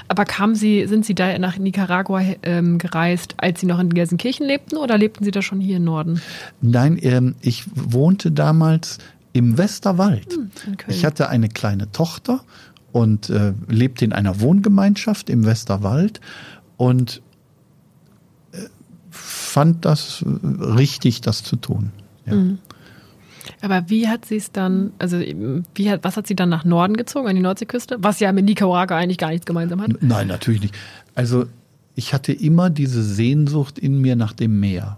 Aber kamen Sie, sind Sie da nach Nicaragua ähm, gereist, als Sie noch in Gelsenkirchen lebten, oder lebten Sie da schon hier im Norden? Nein, ähm, ich wohnte damals im Westerwald. Hm, in Köln. Ich hatte eine kleine Tochter und äh, lebte in einer Wohngemeinschaft im Westerwald und äh, fand das richtig, das zu tun. Ja. Mhm. Aber wie hat sie es dann, also wie hat, was hat sie dann nach Norden gezogen, an die Nordseeküste? Was ja mit Nicaragua eigentlich gar nichts gemeinsam hat. Nein, natürlich nicht. Also ich hatte immer diese Sehnsucht in mir nach dem Meer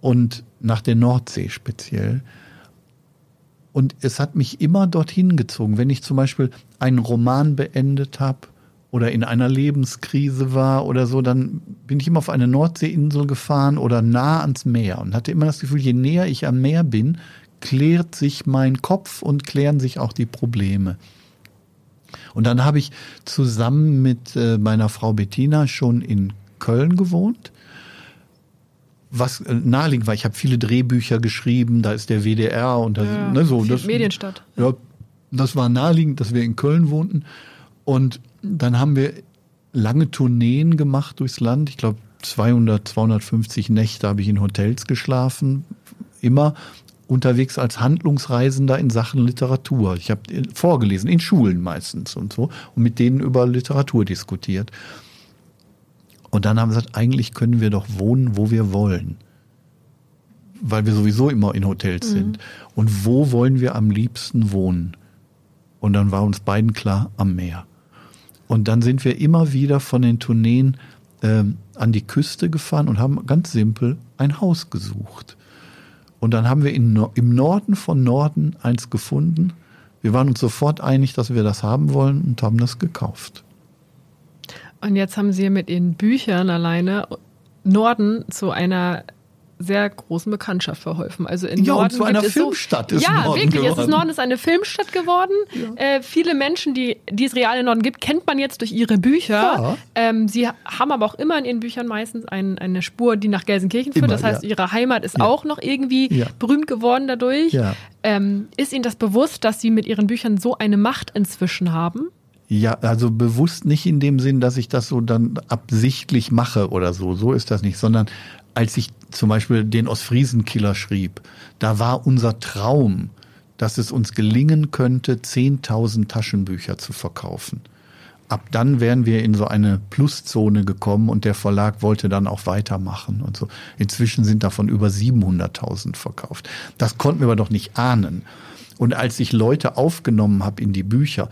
und nach der Nordsee speziell. Und es hat mich immer dorthin gezogen. Wenn ich zum Beispiel einen Roman beendet habe oder in einer Lebenskrise war oder so, dann bin ich immer auf eine Nordseeinsel gefahren oder nah ans Meer und hatte immer das Gefühl, je näher ich am Meer bin, klärt sich mein Kopf und klären sich auch die Probleme. Und dann habe ich zusammen mit meiner Frau Bettina schon in Köln gewohnt, was naheliegend war. Ich habe viele Drehbücher geschrieben, da ist der W D R und das, ja, ne, so, das Medienstadt. Ja, das war naheliegend, dass wir in Köln wohnten. Und dann haben wir lange Tourneen gemacht durchs Land. Ich glaube, zweihundert, zweihundertfünfzig Nächte habe ich in Hotels geschlafen. Immer unterwegs als Handlungsreisender in Sachen Literatur. Ich habe vorgelesen, in Schulen meistens und so. Und mit denen über Literatur diskutiert. Und dann haben wir gesagt, eigentlich können wir doch wohnen, wo wir wollen. Weil wir sowieso immer in Hotels mhm. sind. Und wo wollen wir am liebsten wohnen? Und dann war uns beiden klar, am Meer. Und dann sind wir immer wieder von den Tourneen ähm, an die Küste gefahren und haben ganz simpel ein Haus gesucht. Und dann haben wir in no- im Norden von Norden eins gefunden. Wir waren uns sofort einig, dass wir das haben wollen und haben das gekauft. Und jetzt haben Sie mit Ihren Büchern alleine Norden zu einer sehr großen Bekanntschaft verholfen. Also in ja, Norden und zu einer Filmstadt so, ist ja, Norden wirklich, geworden. Es ist Norden ist eine Filmstadt geworden. Ja. Äh, viele Menschen, die, die es real in Norden gibt, kennt man jetzt durch ihre Bücher. Ja. Ähm, sie haben aber auch immer in ihren Büchern meistens ein, eine Spur, die nach Gelsenkirchen führt. Immer, das heißt, ja. ihre Heimat ist ja. auch noch irgendwie ja. berühmt geworden dadurch. Ja. Ähm, ist Ihnen das bewusst, dass Sie mit Ihren Büchern so eine Macht inzwischen haben? Ja, also bewusst nicht in dem Sinn, dass ich das so dann absichtlich mache oder so. So ist das nicht, sondern als ich zum Beispiel den Ostfriesenkiller schrieb, da war unser Traum, dass es uns gelingen könnte, zehntausend Taschenbücher zu verkaufen. Ab dann wären wir in so eine Pluszone gekommen und der Verlag wollte dann auch weitermachen und so. Inzwischen sind davon über siebenhunderttausend verkauft. Das konnten wir aber doch nicht ahnen. Und als ich Leute aufgenommen habe in die Bücher,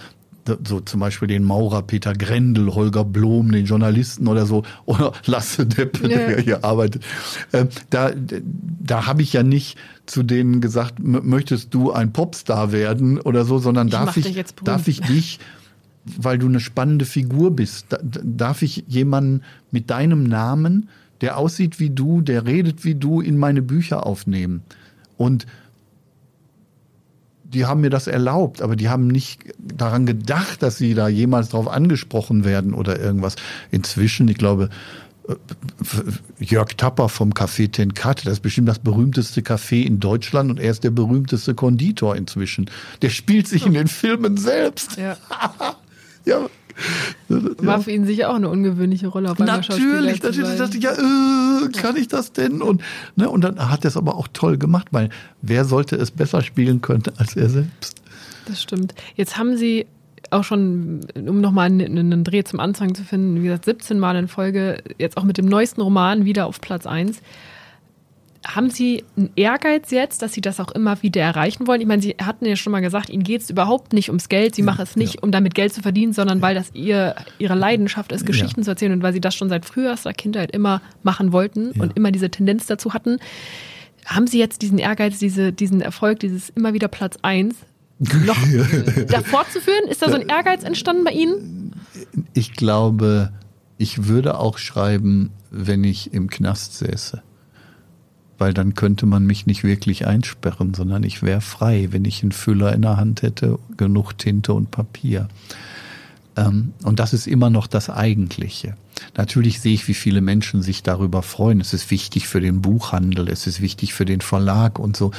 so zum Beispiel den Maurer Peter Grendel, Holger Blom, den Journalisten oder so, oder Lasse Deppe, ja. der hier arbeitet. Äh, da da habe ich ja nicht zu denen gesagt, möchtest du ein Popstar werden oder so, sondern ich darf, ich, darf ich dich, weil du eine spannende Figur bist, da, darf ich jemanden mit deinem Namen, der aussieht wie du, der redet wie du, in meine Bücher aufnehmen. Und die haben mir das erlaubt, aber die haben nicht daran gedacht, dass sie da jemals drauf angesprochen werden oder irgendwas. Inzwischen, ich glaube, Jörg Tapper vom Café Tenkat, das ist bestimmt das berühmteste Café in Deutschland und er ist der berühmteste Konditor inzwischen. Der spielt sich in den Filmen selbst. Ja. ja. War für ihn sicher auch eine ungewöhnliche Rolle. Auf natürlich, natürlich dachte ich, ja, äh, kann ich das denn? Und, ne, und dann hat er es aber auch toll gemacht, weil wer sollte es besser spielen können als er selbst? Das stimmt. Jetzt haben Sie auch schon, um nochmal einen Dreh zum Anfang zu finden, wie gesagt, siebzehn Mal in Folge, jetzt auch mit dem neuesten Roman wieder auf Platz eins. Haben Sie einen Ehrgeiz jetzt, dass Sie das auch immer wieder erreichen wollen? Ich meine, Sie hatten ja schon mal gesagt, Ihnen geht es überhaupt nicht ums Geld. Sie ja, machen es nicht, ja. um damit Geld zu verdienen, sondern ja. weil das ihr, Ihre Leidenschaft ist, Geschichten ja. zu erzählen und weil Sie das schon seit frühester Kindheit immer machen wollten ja. und immer diese Tendenz dazu hatten. Haben Sie jetzt diesen Ehrgeiz, diese, diesen Erfolg, dieses immer wieder Platz eins noch davor zu führen? Ist da so ein Ehrgeiz entstanden bei Ihnen? Ich glaube, ich würde auch schreiben, wenn ich im Knast säße. Weil dann könnte man mich nicht wirklich einsperren, sondern ich wäre frei, wenn ich einen Füller in der Hand hätte, genug Tinte und Papier. Ähm, und das ist immer noch das Eigentliche. Natürlich sehe ich, wie viele Menschen sich darüber freuen. Es ist wichtig für den Buchhandel, es ist wichtig für den Verlag und so.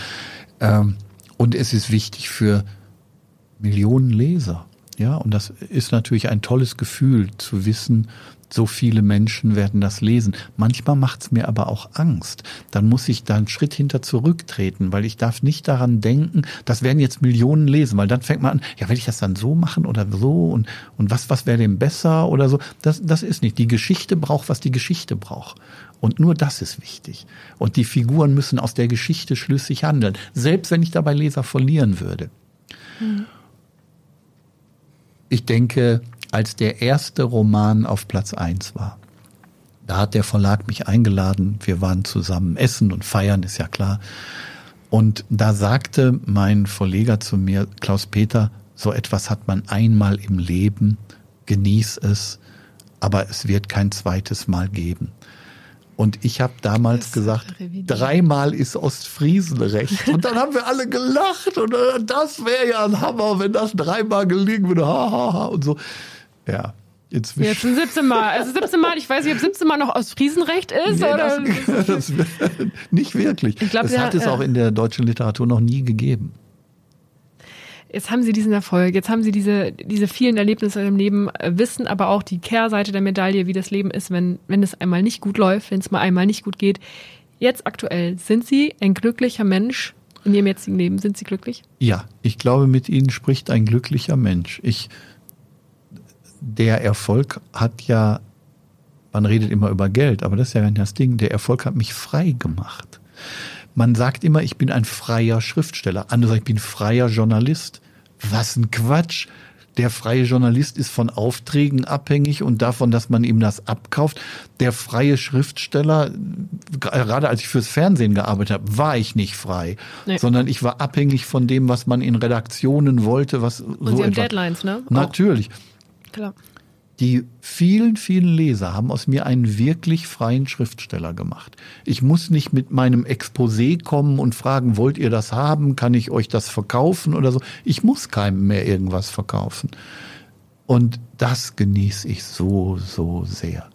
Ähm, und es ist wichtig für Millionen Leser. Ja, und das ist natürlich ein tolles Gefühl, zu wissen, so viele Menschen werden das lesen. Manchmal macht es mir aber auch Angst. Dann muss ich da einen Schritt hinter zurücktreten, weil ich darf nicht daran denken, das werden jetzt Millionen lesen, weil dann fängt man an, ja, will ich das dann so machen oder so und, und was, was wäre denn besser oder so. Das, das ist nicht. Die Geschichte braucht, was die Geschichte braucht. Und nur das ist wichtig. Und die Figuren müssen aus der Geschichte schlüssig handeln, selbst wenn ich dabei Leser verlieren würde. Hm. Ich denke, als der erste Roman auf Platz eins war, da hat der Verlag mich eingeladen. Wir waren zusammen essen und feiern, ist ja klar. Und da sagte mein Verleger zu mir, Klaus-Peter, so etwas hat man einmal im Leben, genieß es, aber es wird kein zweites Mal geben. Und ich habe damals gesagt, dreimal ist Ostfriesen recht. Und dann haben wir alle gelacht. Und das wäre ja ein Hammer, wenn das dreimal gelingen würde. Ha, ha, ha. Und so. Ja, inzwischen. Jetzt ein siebzehn Mal. Also siebzehn Mal, ich weiß nicht, ob siebzehn Mal noch Ostfriesen recht ist. Nee, oder? Das, das, nicht wirklich. Ich glaub, das hat ja, es auch in der deutschen Literatur noch nie gegeben. Jetzt haben Sie diesen Erfolg, jetzt haben Sie diese, diese vielen Erlebnisse im Leben, wissen aber auch die Kehrseite der Medaille, wie das Leben ist, wenn, wenn es einmal nicht gut läuft, wenn es mal einmal nicht gut geht. Jetzt aktuell, sind Sie ein glücklicher Mensch in Ihrem jetzigen Leben? Sind Sie glücklich? Ja, ich glaube, mit Ihnen spricht ein glücklicher Mensch. Ich, der Erfolg hat ja, man redet immer über Geld, aber das ist ja gar nicht das Ding, der Erfolg hat mich frei gemacht. Man sagt immer, ich bin ein freier Schriftsteller. Andere sagen, ich bin freier Journalist. Was ein Quatsch. Der freie Journalist ist von Aufträgen abhängig und davon, dass man ihm das abkauft. Der freie Schriftsteller, gerade als ich fürs Fernsehen gearbeitet habe, war ich nicht frei. Nee. Sondern ich war abhängig von dem, was man in Redaktionen wollte. Was und so Sie haben etwas. Deadlines, ne? Natürlich. Auch. Klar. Die vielen, vielen Leser haben aus mir einen wirklich freien Schriftsteller gemacht. Ich muss nicht mit meinem Exposé kommen und fragen, wollt ihr das haben? Kann ich euch das verkaufen oder so? Ich muss keinem mehr irgendwas verkaufen. Und das genieße ich so, so sehr.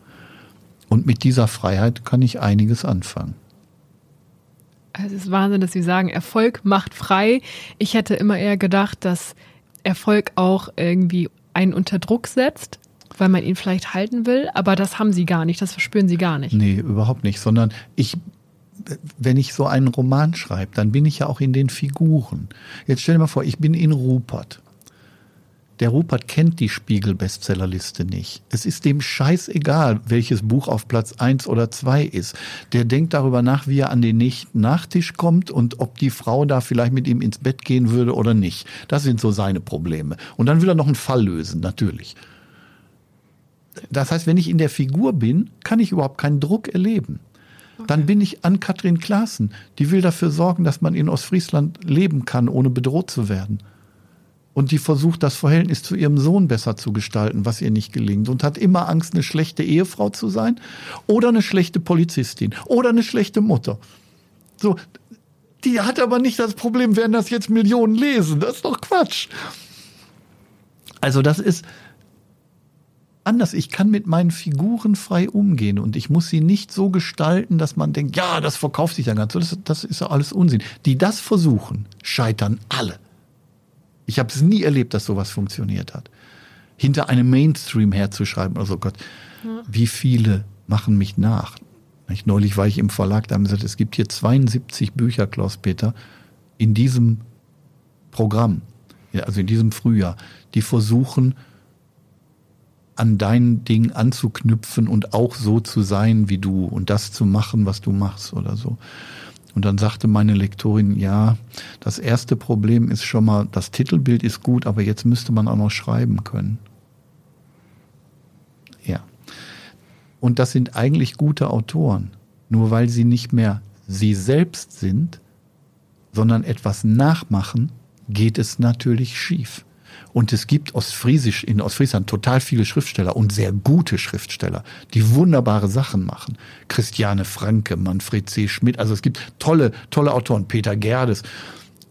Und mit dieser Freiheit kann ich einiges anfangen. Es ist Wahnsinn, dass Sie sagen, Erfolg macht frei. Ich hätte immer eher gedacht, dass Erfolg auch irgendwie einen unter Druck setzt, weil man ihn vielleicht halten will, aber das haben Sie gar nicht, das verspüren Sie gar nicht. Nee, überhaupt nicht, sondern ich, wenn ich so einen Roman schreibe, dann bin ich ja auch in den Figuren. Jetzt stell dir mal vor, ich bin in Rupert. Der Rupert kennt die Spiegel-Bestsellerliste nicht. Es ist dem scheißegal, welches Buch auf Platz eins oder zwei ist. Der denkt darüber nach, wie er an den Nachtisch kommt und ob die Frau da vielleicht mit ihm ins Bett gehen würde oder nicht. Das sind so seine Probleme. Und dann will er noch einen Fall lösen, natürlich. Das heißt, wenn ich in der Figur bin, kann ich überhaupt keinen Druck erleben. Okay. Dann bin ich Ann-Kathrin Klaassen. Die will dafür sorgen, dass man in Ostfriesland leben kann, ohne bedroht zu werden. Und die versucht, das Verhältnis zu ihrem Sohn besser zu gestalten, was ihr nicht gelingt. Und hat immer Angst, eine schlechte Ehefrau zu sein oder eine schlechte Polizistin oder eine schlechte Mutter. So, die hat aber nicht das Problem, werden das jetzt Millionen lesen. Das ist doch Quatsch. Also das ist anders. Ich kann mit meinen Figuren frei umgehen und ich muss sie nicht so gestalten, dass man denkt, ja, das verkauft sich ja ganz. Das, das ist ja alles Unsinn. Die das versuchen, scheitern alle. Ich habe es nie erlebt, dass sowas funktioniert hat. Hinter einem Mainstream herzuschreiben, also Gott, ja. Wie viele machen mich nach? Ich, neulich war ich im Verlag, da haben sie gesagt, es gibt hier zweiundsiebzig Bücher, Klaus-Peter, in diesem Programm, also in diesem Frühjahr, die versuchen, an dein Ding anzuknüpfen und auch so zu sein wie du und das zu machen, was du machst oder so. Und dann sagte meine Lektorin, ja, das erste Problem ist schon mal, das Titelbild ist gut, aber jetzt müsste man auch noch schreiben können. Ja. Und das sind eigentlich gute Autoren. Nur weil sie nicht mehr sie selbst sind, sondern etwas nachmachen, geht es natürlich schief. Und es gibt Ostfriesisch, in Ostfriesland total viele Schriftsteller und sehr gute Schriftsteller, die wunderbare Sachen machen. Christiane Franke, Manfred C. Schmidt, also es gibt tolle, tolle Autoren, Peter Gerdes.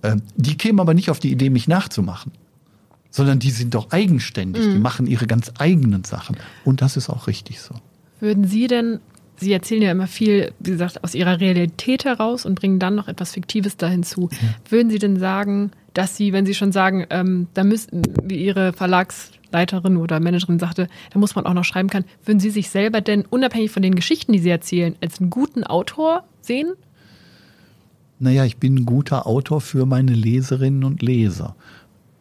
Ähm, die kämen aber nicht auf die Idee, mich nachzumachen, sondern die sind doch eigenständig, mhm. die machen ihre ganz eigenen Sachen. Und das ist auch richtig so. Würden Sie denn, Sie erzählen ja immer viel, wie gesagt, aus Ihrer Realität heraus und bringen dann noch etwas Fiktives da hinzu. Ja. Würden Sie denn sagen, dass Sie, wenn Sie schon sagen, ähm, da müssen, wie Ihre Verlagsleiterin oder Managerin sagte, da muss man auch noch schreiben können, würden Sie sich selber denn unabhängig von den Geschichten, die Sie erzählen, als einen guten Autor sehen? Naja, ich bin ein guter Autor für meine Leserinnen und Leser.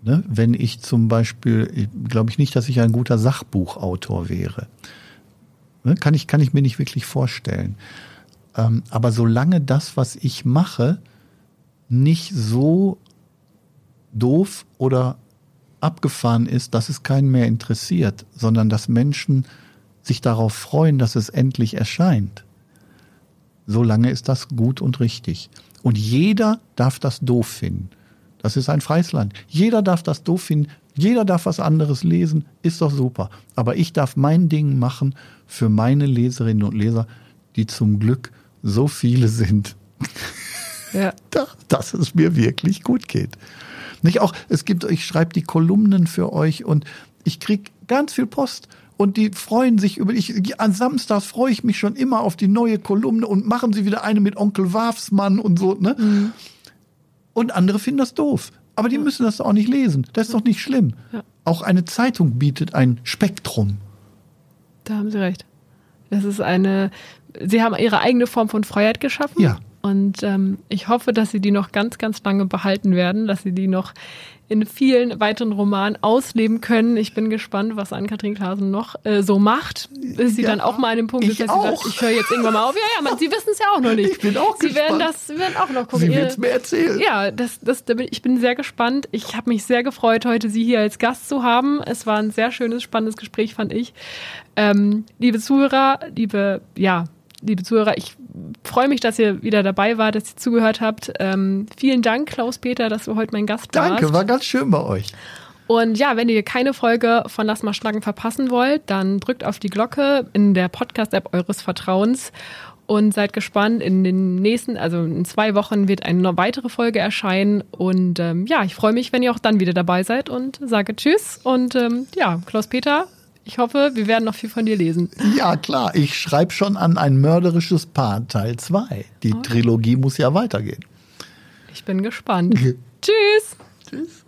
Ne? Wenn ich zum Beispiel, glaube ich nicht, dass ich ein guter Sachbuchautor wäre. Ne? Kann ich, kann ich mir nicht wirklich vorstellen. Ähm, aber solange das, was ich mache, nicht so doof oder abgefahren ist, dass es keinen mehr interessiert, sondern dass Menschen sich darauf freuen, dass es endlich erscheint. Solange ist das gut und richtig. Und jeder darf das doof finden. Das ist ein freies Land. Jeder darf das doof finden. Jeder darf was anderes lesen. Ist doch super. Aber ich darf mein Ding machen für meine Leserinnen und Leser, die zum Glück so viele sind, ja. dass es mir wirklich gut geht. Nicht auch, es gibt, ich schreibe die Kolumnen für euch und ich kriege ganz viel Post und die freuen sich über, ich, an Samstags freue ich mich schon immer auf die neue Kolumne und machen sie wieder eine mit Onkel Wafsmann und so, ne? Mhm. Und andere finden das doof. Aber die müssen das auch nicht lesen. Das ist doch nicht schlimm. Ja. Auch eine Zeitung bietet ein Spektrum. Da haben Sie recht. Das ist eine, Sie haben Ihre eigene Form von Freiheit geschaffen. Ja. Und ähm, ich hoffe, dass Sie die noch ganz, ganz lange behalten werden, dass Sie die noch in vielen weiteren Romanen ausleben können. Ich bin gespannt, was Ann-Kathrin Klaassen noch äh, so macht, bis sie ja, dann auch mal an dem Punkt ist, dass sie sagt, ich höre jetzt irgendwann mal auf. Ja, ja, man, Sie wissen es ja auch noch nicht. Ich bin auch sie gespannt. Werden das, Sie werden auch noch gucken. Sie werden es mir erzählen. Ja, das, das, ich bin sehr gespannt. Ich habe mich sehr gefreut, heute Sie hier als Gast zu haben. Es war ein sehr schönes, spannendes Gespräch, fand ich. Ähm, liebe Zuhörer, liebe, ja, liebe Zuhörer, ich freue mich, dass ihr wieder dabei wart, dass ihr zugehört habt. Ähm, vielen Dank, Klaus-Peter, dass du heute mein Gast warst. Danke, war ganz schön bei euch. Und ja, wenn ihr keine Folge von Lass mal schnacken verpassen wollt, dann drückt auf die Glocke in der Podcast-App eures Vertrauens und seid gespannt. In den nächsten, also in zwei Wochen wird eine weitere Folge erscheinen. Und ähm, ja, ich freue mich, wenn ihr auch dann wieder dabei seid und sage Tschüss. Und ähm, ja, Klaus-Peter, ich hoffe, wir werden noch viel von dir lesen. Ja, klar. Ich schreibe schon an ein mörderisches Paar, Teil zwei. Die okay. Trilogie muss ja weitergehen. Ich bin gespannt. Tschüss. Tschüss.